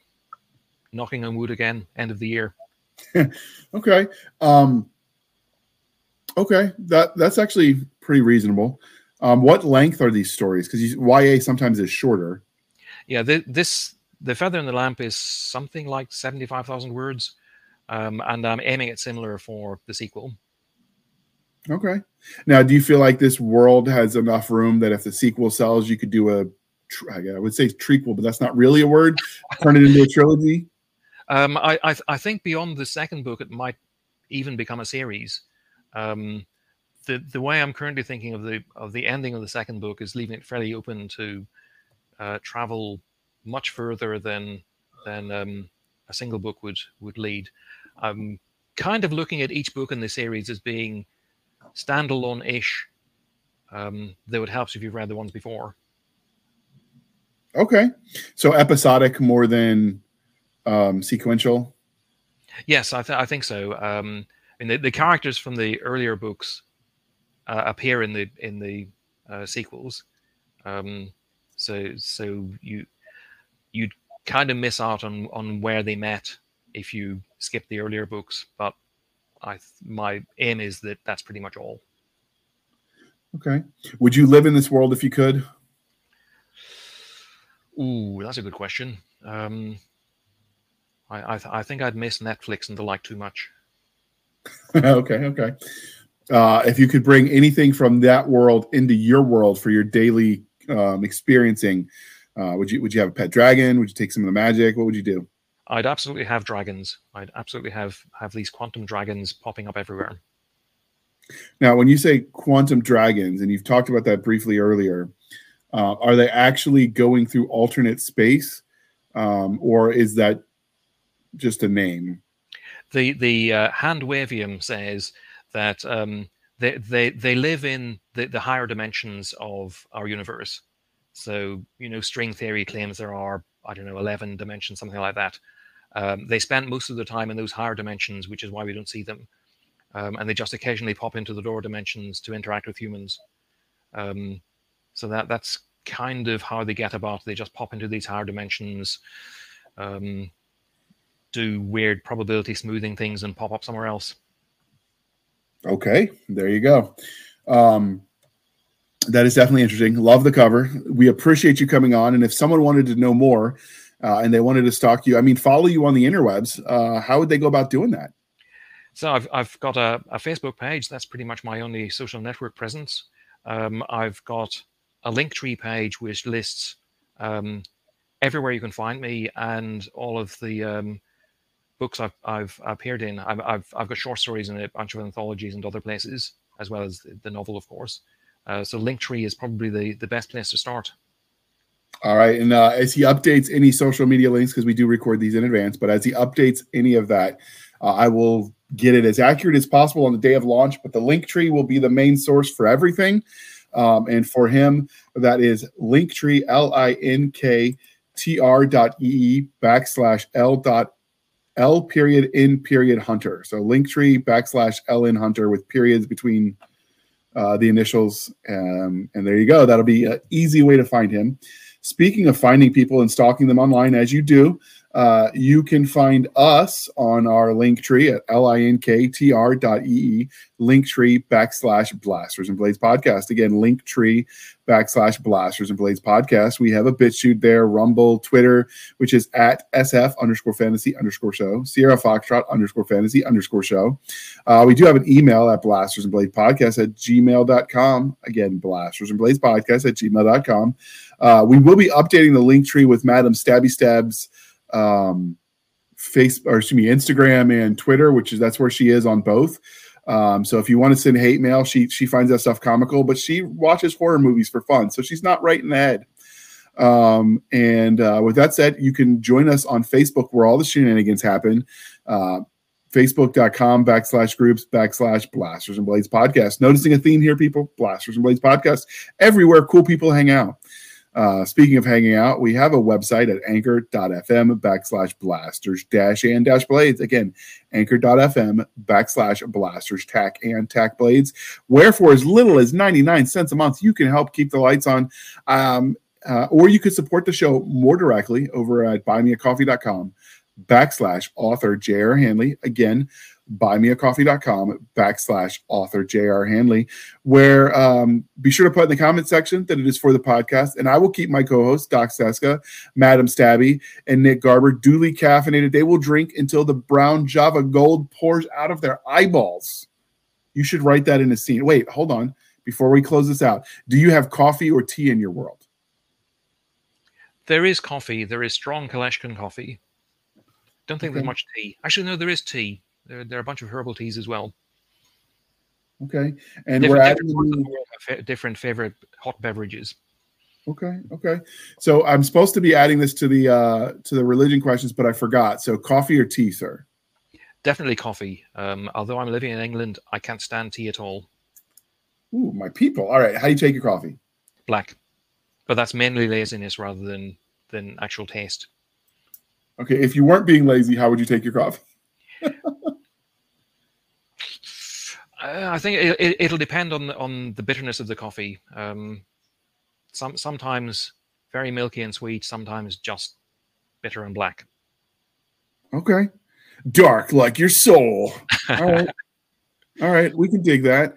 knocking on wood again, end of the year. Okay. Okay, that's actually pretty reasonable. What length are these stories? Because YA sometimes is shorter. Yeah, The Feather and the Lamp is something like 75,000 words. And I'm aiming at similar for the sequel. Okay. Now, do you feel like this world has enough room that if the sequel sells, you could do I would say trequel, but that's not really a word, turn it into a trilogy? I think beyond the second book, it might even become a series. The way I'm currently thinking of the ending of the second book is leaving it fairly open to travel much further than a single book would lead. I'm kind of looking at each book in the series as being standalone-ish, though it helps if you've read the ones before. Okay. So episodic more than sequential? Yes, I think so. And the characters from the earlier books appear in the sequels. So you'd kind of miss out on where they met if you skip the earlier books, but my aim is that that's pretty much all. Okay. Would you live in this world if you could? Ooh, that's a good question. I think I'd miss Netflix and the like too much. Okay. If you could bring anything from that world into your world for your daily experiencing, would you have a pet dragon? Would you take some of the magic? What would you do? I'd absolutely have dragons. I'd absolutely have these quantum dragons popping up everywhere. Now, when you say quantum dragons, and you've talked about that briefly earlier, are they actually going through alternate space, or is that just a name? The Handwavium says that they live in the higher dimensions of our universe. So, you know, string theory claims there are, I don't know, 11 dimensions, something like that. They spend most of the time in those higher dimensions, which is why we don't see them. And they just occasionally pop into the lower dimensions to interact with humans. So that's kind of how they get about. They just pop into these higher dimensions, do weird probability smoothing things, and pop up somewhere else. Okay, there you go. That is definitely interesting. Love the cover. We appreciate you coming on. And if someone wanted to know more and they wanted to stalk you, I mean, follow you on the interwebs, how would they go about doing that? So I've got a Facebook page. That's pretty much my only social network presence. I've got a Linktree page which lists everywhere you can find me and all of the books I've appeared in. I've got short stories in a bunch of anthologies and other places, as well as the novel, of course. So Linktree is probably the best place to start. All right. And as he updates any social media links, because we do record these in advance, but as he updates any of that, I will get it as accurate as possible on the day of launch. But the Linktree will be the main source for everything. And for him, that is Linktree, linktr.ee/L.L.N.Hunter. So Linktree /LN Hunter with periods between the initials, and there you go. That'll be an easy way to find him. Speaking of finding people and stalking them online, as you do, you can find us on our Linktree at linktr.ee, Linktree /Blasters and Blades Podcast. Again, Linktree /Blasters and Blades Podcast. We have a BitChute there, Rumble, Twitter, which is at SF_fantasy_show, SierraFoxtrot_fantasy_show. We do have an email at blastersandbladespodcast@gmail.com. Again, blastersandbladespodcast@gmail.com. We will be updating the Linktree with Madam Stabby Stab's Instagram and Twitter, which is that's where she is on both. So if you want to send hate mail, she finds that stuff comical, but she watches horror movies for fun, so she's not right in the head. With that said, you can join us on Facebook, where all the shenanigans happen. Facebook.com /groups / Blasters and Blades Podcast. Noticing a theme here, people? Blasters and Blades Podcast. Everywhere cool people hang out. Speaking of hanging out, we have a website at anchor.fm /blasters-and-blades. Again, anchor.fm /blasters-tac-and-tac-blades, where for as little as 99 cents a month, you can help keep the lights on. Or you could support the show more directly over at buymeacoffee.com /author J.R. Handley. Again, buymeacoffee.com /author J.R. Handley, where be sure to put in the comment section that it is for the podcast, and I will keep my co-hosts Doc Seska, Madam Stabby, and Nick Garber duly caffeinated. They will drink until the brown Java gold pours out of their eyeballs. You should write that in a scene. Wait, hold on. Before we close this out, do you have coffee or tea in your world? There is coffee. There is strong Kaleshkin coffee. Don't think there's much tea. Actually, no, there is tea. There are a bunch of herbal teas as well. Okay. And different, we're adding different favorite hot beverages. Okay. So I'm supposed to be adding this to the religion questions, but I forgot. So coffee or tea, sir? Definitely coffee. Although I'm living in England, I can't stand tea at all. Ooh, my people. All right. How do you take your coffee? Black. But that's mainly laziness rather than actual taste. Okay. If you weren't being lazy, how would you take your coffee? I think it'll depend on the bitterness of the coffee. Sometimes very milky and sweet, sometimes just bitter and black. Okay. Dark like your soul. All right. All right. We can dig that.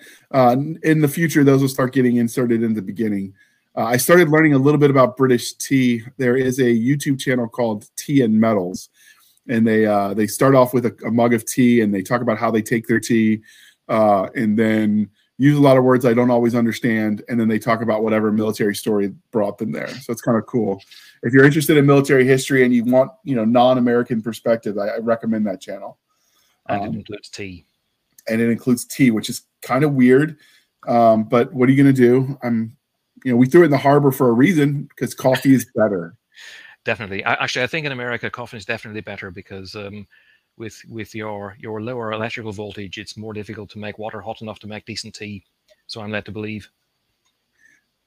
In the future, those will start getting inserted in the beginning. I started learning a little bit about British tea. There is a YouTube channel called Tea and Metals, and they start off with a mug of tea, and they talk about how they take their tea, and then use a lot of words I don't always understand, and then they talk about whatever military story brought them there. So it's kind of cool. If you're interested in military history and you want, you know, non-American perspective, I recommend that channel. And it includes tea. And it includes tea, which is kind of weird. But what are you going to do? You know, we threw it in the harbor for a reason, because coffee is better. Definitely. Actually, I think in America, coffee is definitely better, because with your lower electrical voltage, it's more difficult to make water hot enough to make decent tea. So I'm led to believe.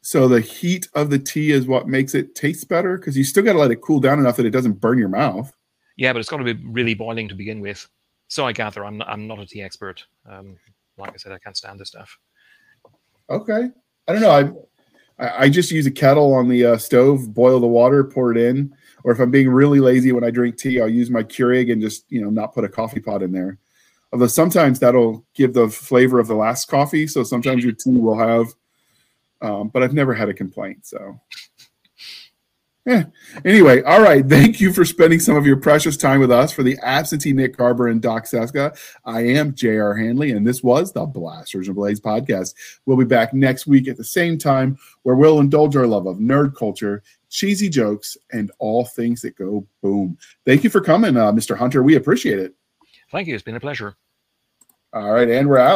So the heat of the tea is what makes it taste better? Because you still got to let it cool down enough that it doesn't burn your mouth. Yeah, but it's got to be really boiling to begin with. So I gather. I'm not a tea expert. Like I said, I can't stand this stuff. Okay. I don't know. I just use a kettle on the stove, boil the water, pour it in. Or if I'm being really lazy when I drink tea, I'll use my Keurig and just, you know, not put a coffee pot in there. Although sometimes that'll give the flavor of the last coffee. So sometimes your tea will have, but I've never had a complaint. So yeah. Anyway, all right. Thank you for spending some of your precious time with us. For the absentee Nick Garber and Doc Seska, I am J.R. Handley, and this was the Blasters and Blades podcast. We'll be back next week at the same time, where we'll indulge our love of nerd culture, cheesy jokes, and all things that go boom. Thank you for coming, Mr. Hunter. We appreciate it. Thank you. It's been a pleasure. All right, and we're out.